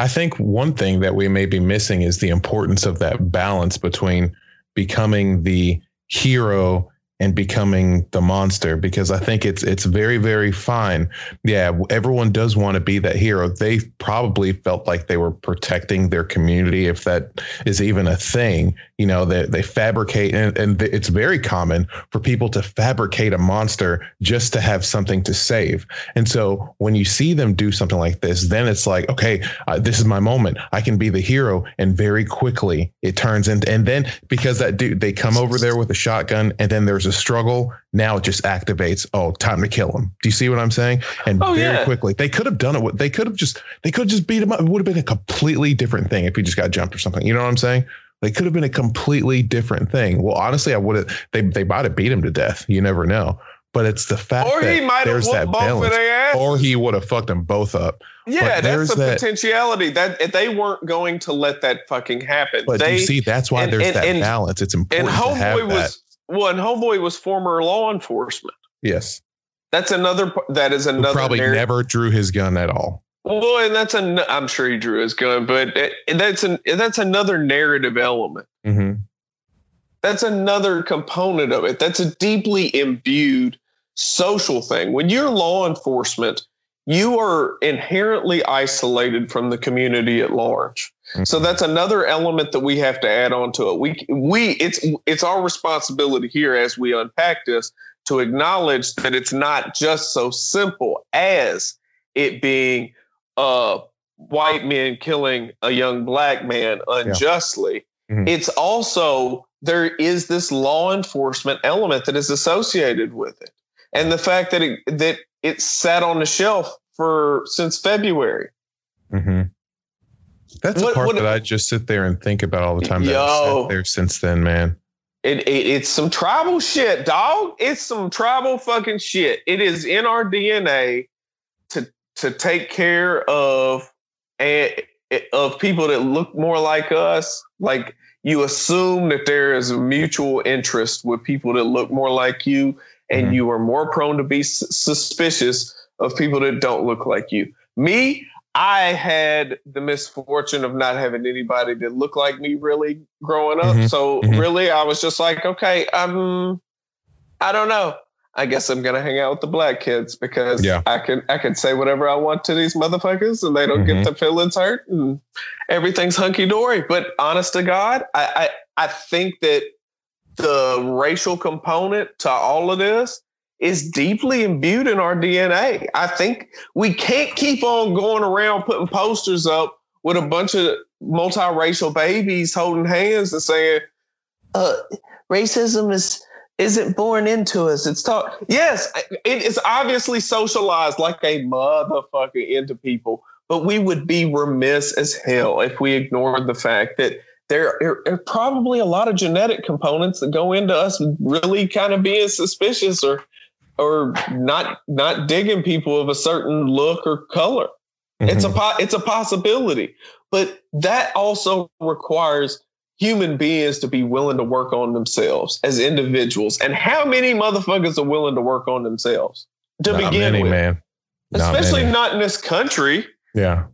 I think one thing that we may be missing is the importance of that balance between becoming the hero and becoming the monster, because I think it's it's very, very fine. Yeah, everyone does want to be that hero. They probably felt like they were protecting their community, if that is even a thing. You know, they, they fabricate, and, and it's very common for people to fabricate a monster just to have something to save. And so when you see them do something like this, then it's like, okay, uh, this is my moment. I can be the hero. And very quickly it turns into, and then because that dude, they come over there with a shotgun, and then there's a struggle. Now it just activates, oh, time to kill him. Do you see what I'm saying? And oh, very yeah. quickly, they could have done it. With, they could have just, they could have just beat him up. It would have been a completely different thing if he just got jumped or something. You know what I'm saying? They could have been a completely different thing. Well, honestly, I would have, they, they might have beat him to death. You never know. But it's the fact or that he might there's have that balance. Or he would have fucked them both up. Yeah, but that's a that, potentiality. That they weren't going to let that fucking happen. But they, you see, that's why and, there's and, that and, balance. It's important and to have that. Was, Well, and Homeboy was former law enforcement. Yes. That's another, that is another. Who probably narrative. Never drew his gun at all. Well, and that's, an, I'm sure he drew his gun, but it, that's an, that's another narrative element. Mm-hmm. That's another component of it. That's a deeply imbued social thing. When you're law enforcement, you are inherently isolated from the community at large. Mm-hmm. So that's another element that we have to add on to it. We we it's it's our responsibility here as we unpack this to acknowledge that it's not just so simple as it being uh, white men killing a young black man unjustly. Yeah. Mm-hmm. It's also there is this law enforcement element that is associated with it. And the fact that it, that it sat on the shelf for since February. Mm-hmm. That's what, a part what, that I just sit there and think about all the time. That yo, I've sat there since then, man. It, it it's some tribal shit, dog. It's some tribal fucking shit. It is in our D N A to to take care of and of people that look more like us. Like you assume that there is a mutual interest with people that look more like you. And you are more prone to be s- suspicious of people that don't look like you. Me, I had the misfortune of not having anybody that looked like me really growing up. Mm-hmm. So mm-hmm. really, I was just like, okay, um, I don't know. I guess I'm gonna hang out with the black kids because yeah. I can I can say whatever I want to these motherfuckers and they don't mm-hmm. get their feelings hurt and everything's hunky dory. But honest to God, I I, I think that. The racial component to all of this is deeply imbued in our D N A. I think we can't keep on going around putting posters up with a bunch of multiracial babies holding hands and saying, uh, racism is, isn't born into us. It's taught. Yes, it is obviously socialized like a motherfucker into people, but we would be remiss as hell if we ignored the fact that there are probably a lot of genetic components that go into us really kind of being suspicious or or not not digging people of a certain look or color. Mm-hmm. It's a it's a possibility. But that also requires human beings to be willing to work on themselves as individuals. And how many motherfuckers are willing to work on themselves to not begin many, with? Man. Not Especially many. Not in this country. Yeah.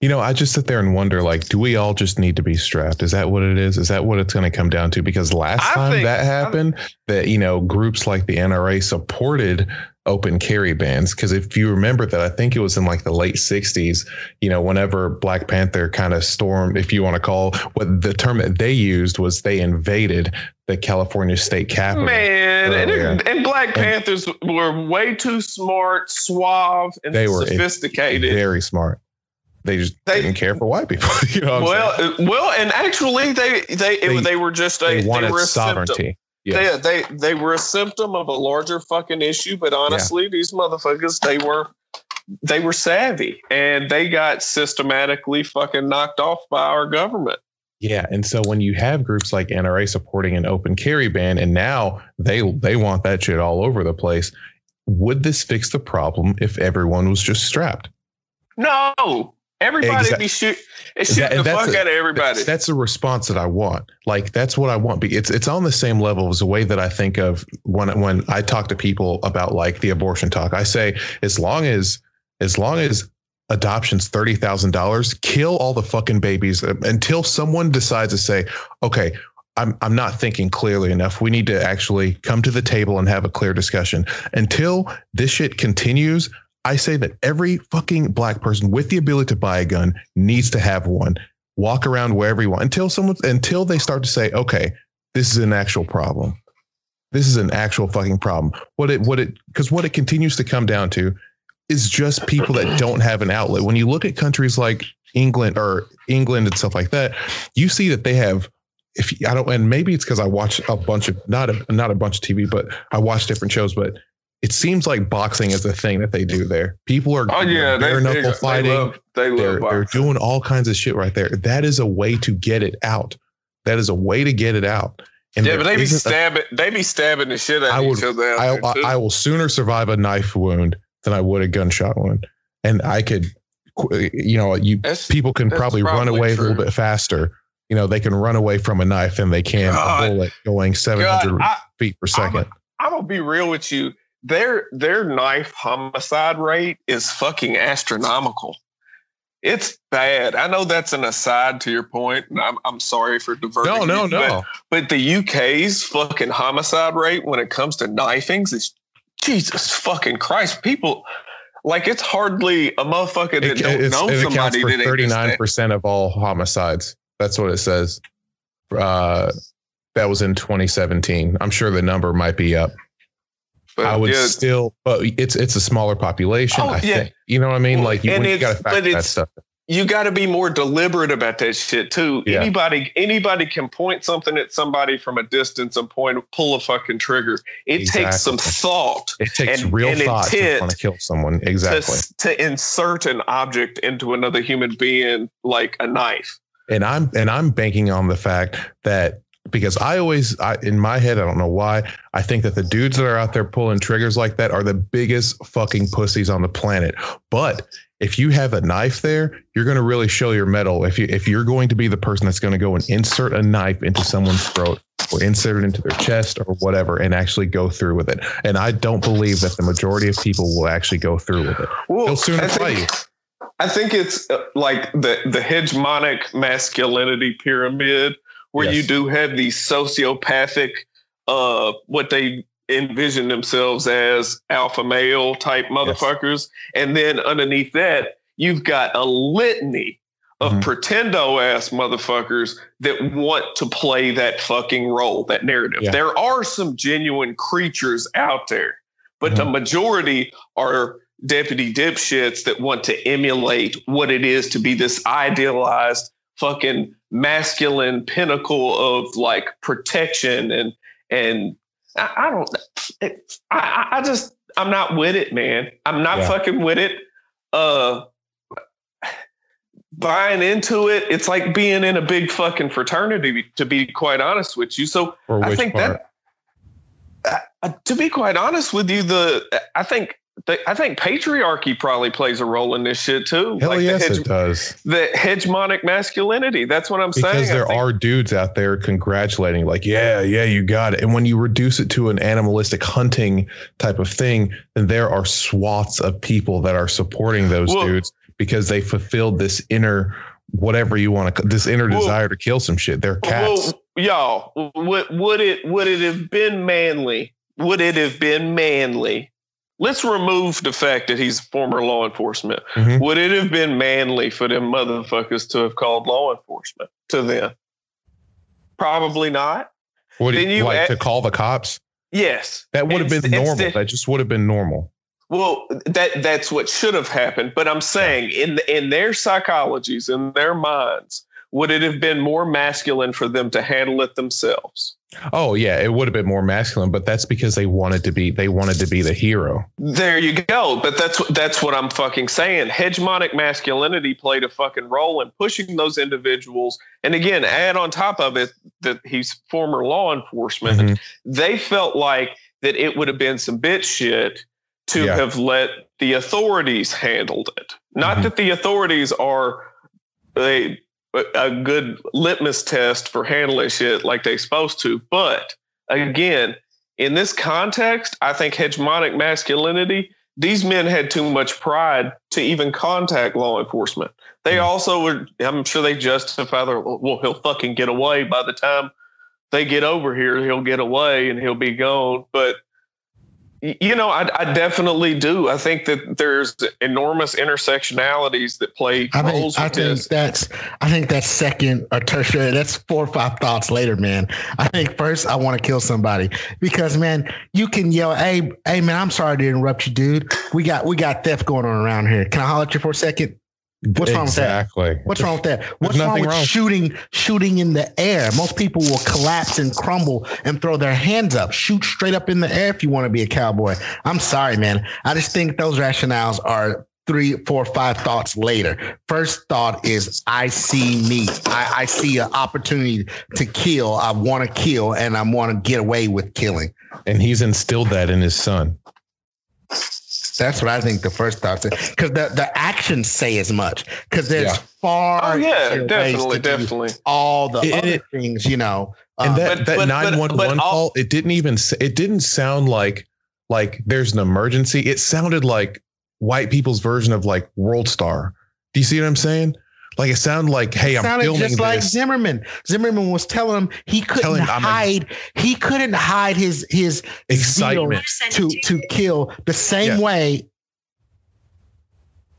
You know, I just sit there and wonder, like, do we all just need to be strapped? Is that what it is? Is that what it's going to come down to? Because last I time think, that happened, I, that, you know, groups like the N R A supported open carry bans. Because if you remember that, I think it was in like the late sixties, you know, whenever Black Panther kind of stormed, if you want to call what the term that they used was they invaded the California state capitol. Man, and, it, and Black Panthers and, were way too smart, suave, and they sophisticated. Were very smart. they just they, didn't care for white people. You know what well, I'm saying? Well, and actually, they they they, they were just a they wanted they were a sovereignty. Symptom. Yes. They, they they were a symptom of a larger fucking issue. But honestly, yeah. these motherfuckers, they were they were savvy, and they got systematically fucking knocked off by our government. Yeah. And so when you have groups like N R A supporting an open carry ban, and now they they want that shit all over the place. Would this fix the problem if everyone was just strapped? No, everybody exactly. be shoot, it's shooting that, the fuck a, out of everybody. That's, that's a response that I want. Like, that's what I want. But it's it's on the same level as the way that I think of when when I talk to people about like the abortion talk. I say, as long as as long as. adoption's thirty thousand dollars, kill all the fucking babies until someone decides to say, okay, I'm I'm not thinking clearly enough. We need to actually come to the table and have a clear discussion. Until this shit continues, I say that every fucking black person with the ability to buy a gun needs to have one. Walk around wherever you want until someone, until they start to say, okay, this is an actual problem. This is an actual fucking problem. What it, what it, because what it continues to come down to is just people that don't have an outlet. When you look at countries like England or England and stuff like that, you see that they have, if I don't, and maybe it's because I watch a bunch of, not a, not a bunch of T V, but I watch different shows, but it seems like boxing is a thing that they do there. People are, oh yeah, bare knuckle they, fighting. They love, they love they're, they're doing all kinds of shit right there. That is a way to get it out. That is a way to get it out. And yeah, but they be stabbing, a, they be stabbing the shit out I would, each other. I, I, I will sooner survive a knife wound than I would a gunshot wound. And I could, you know, you that's, people can probably, probably run away true. a little bit faster. You know, they can run away from a knife than they can God. a bullet going seven hundred God, I, feet per second. I'm going to be real with you. Their, their knife homicide rate is fucking astronomical. It's bad. I know that's an aside to your point. And I'm, I'm sorry for diverting. No, no, you, no. But, but the U K's fucking homicide rate when it comes to knifings is Jesus fucking Christ. People, like, it's hardly a motherfucker that it, don't know it somebody for that thirty-nine percent of all homicides. That's what it says. Uh, that was in twenty seventeen. I'm sure the number might be up. But I would yeah. still, but it's it's a smaller population. Oh, I yeah. think. You know what I mean? Like, you, you got to factor that stuff. You got to be more deliberate about that shit too. Yeah. Anybody, anybody can point something at somebody from a distance and point, pull a fucking trigger. It exactly. takes some thought. It takes and, real and thought to want to kill someone. Exactly. To, to insert an object into another human being, like a knife. And I'm, and I'm banking on the fact that, because I always, I, in my head, I don't know why, I think that the dudes that are out there pulling triggers like that are the biggest fucking pussies on the planet. But if you have a knife there, you're going to really show your mettle. If you if you're going to be the person that's going to go and insert a knife into someone's throat or insert it into their chest or whatever, and actually go through with it. And I don't believe that the majority of people will actually go through with it. Well, they'll soon fight you. I think it's like the the hegemonic masculinity pyramid, where yes. you do have these sociopathic, uh, what they envision themselves as alpha male type motherfuckers. Yes. And then underneath that, you've got a litany of mm-hmm. pretendo ass motherfuckers that want to play that fucking role, that narrative. Yeah. There are some genuine creatures out there, but mm-hmm. the majority are deputy dipshits that want to emulate what it is to be this idealized fucking masculine pinnacle of like protection and, and, I, I don't, it, I, I just, I'm not with it, man. I'm not yeah. fucking with it. Uh, buying into it, it's like being in a big fucking fraternity, to be quite honest with you. So or I think part? that, uh, to be quite honest with you, the, I think, the, I think patriarchy probably plays a role in this shit too. Hell like yes, the hege- it does. The hegemonic masculinity. That's what I'm because saying. Because there are dudes out there congratulating, like, yeah, yeah, you got it. And when you reduce it to an animalistic hunting type of thing, then there are swaths of people that are supporting those well, dudes because they fulfilled this inner, whatever you want to, this inner well, desire to kill some shit. They're cats. Well, y'all, would, would it would it have been manly? Would it have been manly? Let's remove the fact that he's former law enforcement. Mm-hmm. Would it have been manly for them motherfuckers to have called law enforcement to them? Probably not. Would then it you like add, to call the cops? Yes. That would have been normal. That just would have been normal. Well, that that's what should have happened. But I'm saying in in their psychologies, in their minds, would it have been more masculine for them to handle it themselves? Oh, yeah, it would have been more masculine, but that's because they wanted to be they wanted to be the hero. There you go. But that's that's what I'm fucking saying. Hegemonic masculinity played a fucking role in pushing those individuals. And again, add on top of it that he's former law enforcement. Mm-hmm. They felt like that it would have been some bitch shit to yeah. have let the authorities handled it. Not mm-hmm. that the authorities are they. a good litmus test for handling shit like they're supposed to. But again, in this context, I think hegemonic masculinity, these men had too much pride to even contact law enforcement. They also were, I'm sure they justify their, well, he'll fucking get away by the time they get over here, he'll get away and he'll be gone. But you know, I, I definitely do. I think that there's enormous intersectionalities that play I roles. Think, I think this. that's. I think that's second or tertiary. That's four or five thoughts later, man. I think first I want to kill somebody because, man, you can yell, "Hey, hey, man, I'm sorry to interrupt you, dude. We got we got theft going on around here. Can I holler at you for a second? What's exactly. wrong with that? Exactly. What's wrong with that? What's wrong with wrong. shooting shooting in the air? Most people will collapse and crumble and throw their hands up. Shoot straight up in the air if you want to be a cowboy. I'm sorry, man. I just think those rationales are three, four, five thoughts later. First thought is I see me. I, I see an opportunity to kill. I want to kill and I want to get away with killing. And he's instilled that in his son. That's what I think the first thought is, because the, the actions say as much, because there's yeah. far. Oh, yeah, definitely, definitely. All the it, other it, things, you know. And um, that, but, that but, nine one one but, but call, all, it didn't even it didn't sound like like there's an emergency. It sounded like white people's version of like World Star. Do you see what I'm saying? Like it sounded like, hey, it I'm filming just this. Like Zimmerman. Zimmerman was telling him he couldn't telling, hide. A, he couldn't hide his his excitement to to kill the same yeah. way.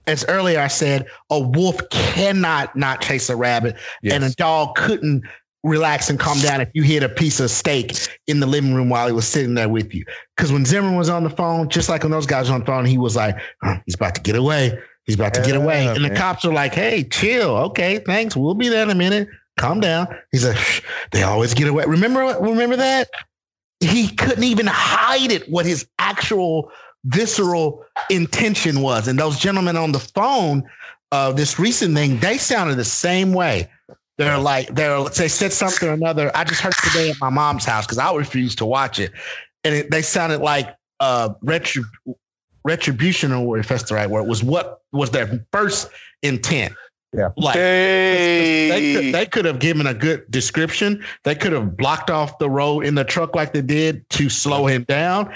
As earlier I said, a wolf cannot not chase a rabbit, yes. and a dog couldn't relax and calm down if you hit a piece of steak in the living room while he was sitting there with you. Because when Zimmerman was on the phone, just like when those guys were on the phone, he was like, oh, he's about to get away. He's about to get away. And the cops are like, hey, chill. Okay, thanks. We'll be there in a minute. Calm down. He's like, shh, they always get away. Remember remember that? He couldn't even hide it, what his actual visceral intention was. And those gentlemen on the phone of uh, this recent thing, they sounded the same way. They're like, they're, they said something or another. I just heard today at my mom's house because I refused to watch it. And it, they sounded like uh, retro... retribution, or if that's the right word, was what was their first intent. Yeah, like hey. they, could, they could have given a good description. They could have blocked off the road in the truck like they did to slow him down.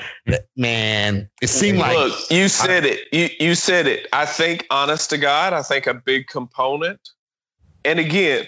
Man, it seemed like look, you said I, it. You you said it. I think, honest to God, I think a big component. And again,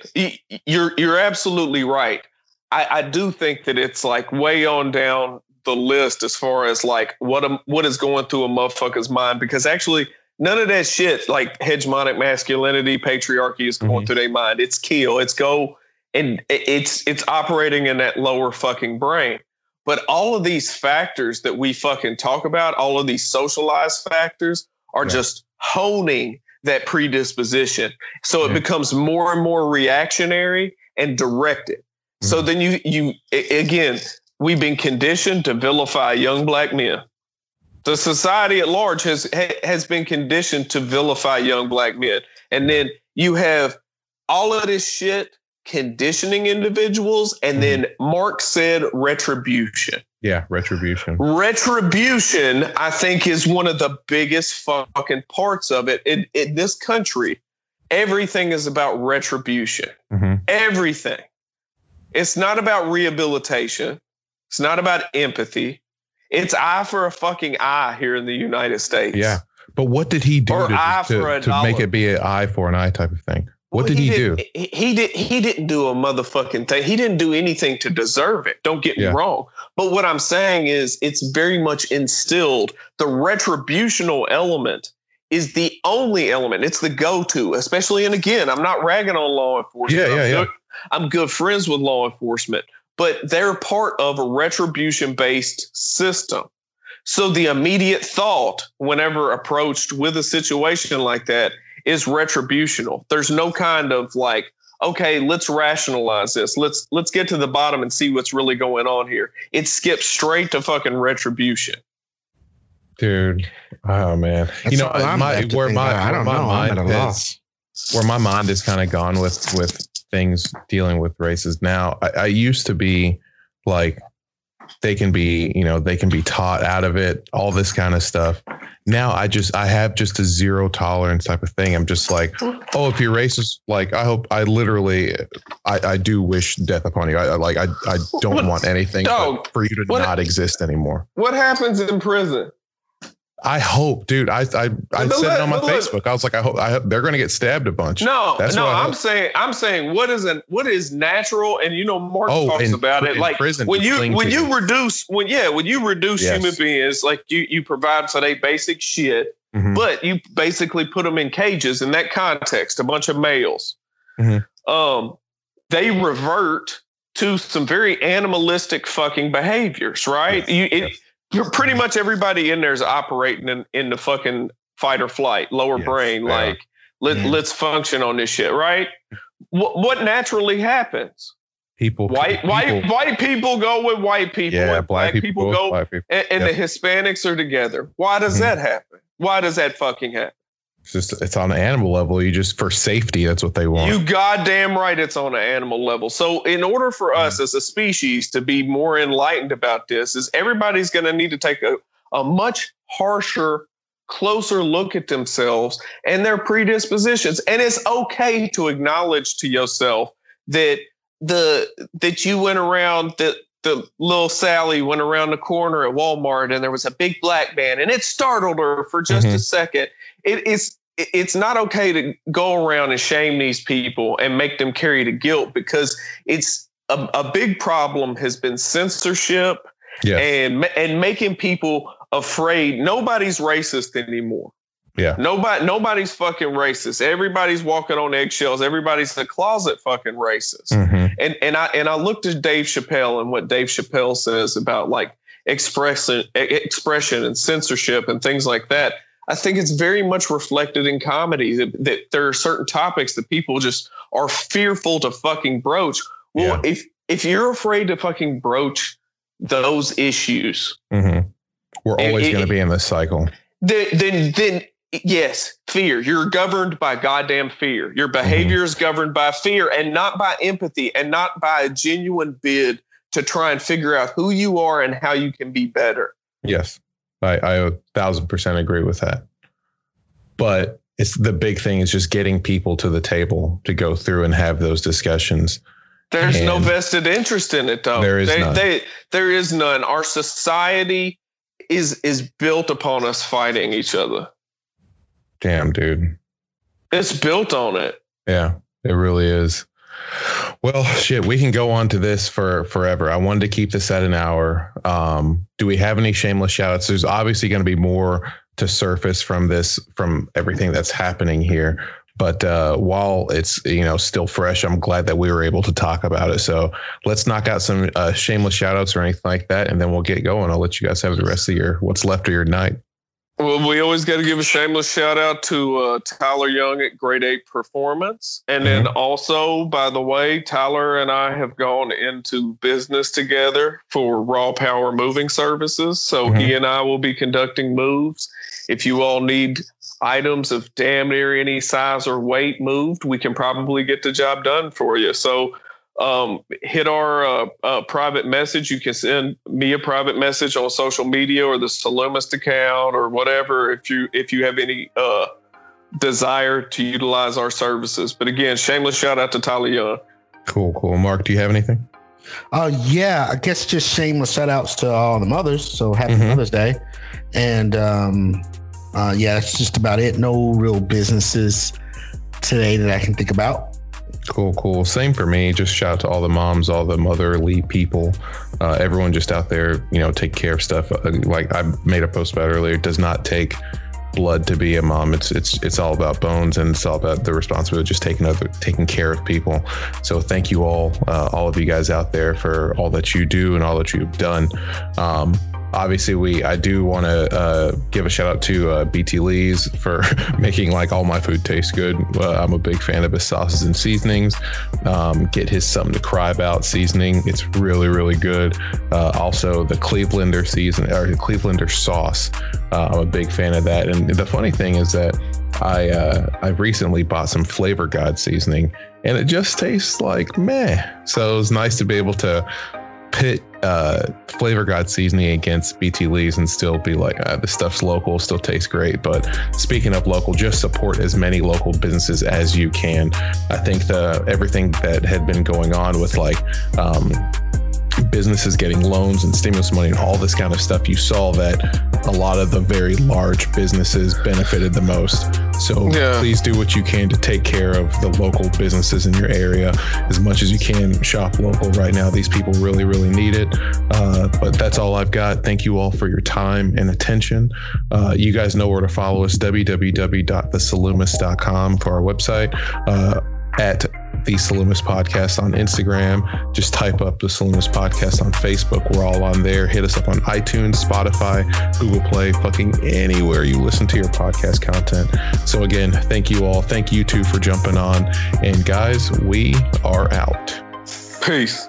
you're you're absolutely right. I, I do think that it's like way on down the list as far as like what a, what is going through a motherfucker's mind, because actually none of that shit like hegemonic masculinity, patriarchy is going mm-hmm. through their mind. It's kill, it's go, and it's it's operating in that lower fucking brain. But all of these factors that we fucking talk about, all of these socialized factors are yeah. just honing that predisposition. So yeah. it becomes more and more reactionary and directed. Mm-hmm. So then you you again. We've been conditioned to vilify young black men. The society at large has has been conditioned to vilify young black men. And then you have all of this shit conditioning individuals. And then Mark said retribution. Yeah, retribution. Retribution, I think, is one of the biggest fucking parts of it. In, in this country, everything is about retribution. Mm-hmm. Everything. It's not about rehabilitation. It's not about empathy. It's eye for a fucking eye here in the United States. Yeah. But what did he do or to, eye to, for a to dollar. make it be an eye for an eye type of thing? What well, did he, he do? He, he, did, he didn't do a motherfucking thing. He didn't do anything to deserve it. Don't get yeah. me wrong. But what I'm saying is it's very much instilled. The retributional element is the only element. It's the go-to, especially. And again, I'm not ragging on law enforcement. Yeah, yeah, I'm, yeah. Good, I'm good friends with law enforcement. But they're part of a retribution-based system. So the immediate thought, whenever approached with a situation like that, is retributional. There's no kind of like, okay, let's rationalize this. Let's let's get to the bottom and see what's really going on here. It skips straight to fucking retribution. Dude, oh man, that's you know my, where my I don't where know. My mind is, where my mind is kind of gone with with things dealing with races now. I, I used to be like, they can be, you know, they can be taught out of it, all this kind of stuff. Now I just, I have just a zero tolerance type of thing. I'm just like, oh, if you're racist, like, I hope, I literally, I, I do wish death upon you. I, I like, I, I don't what, want anything dog, for you to what, not exist anymore. What happens in prison? I hope, dude, I, I, I said let, it on my Facebook. Look. I was like, I hope, I hope they're going to get stabbed a bunch. No, That's no, I'm hope. saying, I'm saying what is an, what is natural. And you know, Mark oh, talks in, about it. Like prison, when you, when you it. reduce, when, yeah, when you reduce yes. human beings, like you, you provide for their basic shit, mm-hmm. but you basically put them in cages in that context, a bunch of males, mm-hmm. um, they revert to some very animalistic fucking behaviors, right? Yes. You, it, yes. Pretty much everybody in there is operating in, in the fucking fight or flight, lower yes, brain. Like, let, mm. let's function on this shit, right? What, what naturally happens? People, white, people. white, white people go with white people. Yeah, and black, black people, people go, black people. and, and yep. the Hispanics are together. Why does mm. that happen? Why does that fucking happen? It's just, it's on an animal level. You just, for safety, that's what they want. You goddamn right, it's on an animal level. So in order for us as a species to be more enlightened about this, is everybody's going to need to take a, a much harsher, closer look at themselves and their predispositions. And it's okay to acknowledge to yourself that the that you went around the the little Sally went around the corner at Walmart and there was a big black man and it startled her for just mm-hmm. a second. It is it's not okay to go around and shame these people and make them carry the guilt, because it's a, a big problem has been censorship yes. and and making people afraid. Nobody's racist anymore. Yeah. Nobody nobody's fucking racist. Everybody's walking on eggshells. Everybody's in the closet fucking racist. Mm-hmm. And and I and I looked at Dave Chappelle and what Dave Chappelle says about like expression expression and censorship and things like that. I think it's very much reflected in comedy that, that there are certain topics that people just are fearful to fucking broach. Well, yeah. if if you're afraid to fucking broach those issues, mm-hmm. we're always going to be in this cycle. Then, then, then, yes, fear. You're governed by goddamn fear. Your behavior mm-hmm. is governed by fear, and not by empathy, and not by a genuine bid to try and figure out who you are and how you can be better. Yes. I, I a thousand percent agree with that. But it's the big thing is just getting people to the table to go through and have those discussions. There's and no vested interest in it, though. There is they, none. They, there is none. Our society is is built upon us fighting each other. Damn, dude. It's built on it. Yeah, it really is. Well, shit, we can go on to this for forever. I wanted to keep this at an hour. Um, do we have any shameless shout outs? There's obviously going to be more to surface from this, from everything that's happening here. But uh, while it's, you know, still fresh, I'm glad that we were able to talk about it. So let's knock out some uh, shameless shout outs or anything like that, and then we'll get going. I'll let you guys have the rest of your what's left of your night. Well, we always got to give a shameless shout out to uh, Tyler Young at Grade eight Performance. And mm-hmm. then also, by the way, Tyler and I have gone into business together for Raw Power Moving Services. So mm-hmm. he and I will be conducting moves. If you all need items of damn near any size or weight moved, we can probably get the job done for you. So um, hit our uh, uh, private message. You can send me a private message on social media or the Salumist account or whatever, if you, if you have any, uh, desire to utilize our services. But again, shameless shout out to Tyler Young. Cool. Cool. Mark, do you have anything? Oh uh, yeah, I guess just shameless shout outs to all the mothers. So happy mm-hmm. Mother's Day. And, um, uh, yeah, that's just about it. No real businesses today that I can think about. Cool, cool. Same for me. Just shout out to all the moms, all the motherly people, uh, everyone just out there, you know, take care of stuff. Like I made a post about earlier, it does not take blood to be a mom. It's it's it's all about bones, and it's all about the responsibility of just taking other, taking care of people. So thank you all, uh, all of you guys out there for all that you do and all that you've done. Um, obviously we I do want to uh, give a shout out to uh, B T Lee's for making like all my food taste good. Uh, I'm a big fan of his sauces and seasonings. Um, get his Something to Cry About seasoning. It's really, really good. Uh, also the Clevelander season or the Clevelander sauce. Uh, I'm a big fan of that. And the funny thing is that I uh, I recently bought some Flavor God seasoning and it just tastes like meh. So it's nice to be able to pit uh, Flavor God seasoning against B T Lee's and still be like, ah, this stuff's local, still tastes great. But speaking of local, just support as many local businesses as you can. I think the everything that had been going on with like um, businesses getting loans and stimulus money and all this kind of stuff, you saw that a lot of the very large businesses benefited the most. So yeah. Please do what you can to take care of the local businesses in your area as much as you can. Shop local right now. These people really, really need it. Uh, but that's all I've got. Thank you all for your time and attention. Uh, you guys know where to follow us, w w w dot the salumis dot com for our website, uh, at The Salumis Podcast on Instagram. Just type up The Salumis Podcast on Facebook. We're all on there. Hit us up on iTunes, Spotify, Google Play, fucking anywhere you listen to your podcast content. So again, thank you all. Thank you two for jumping on. And guys, we are out. Peace.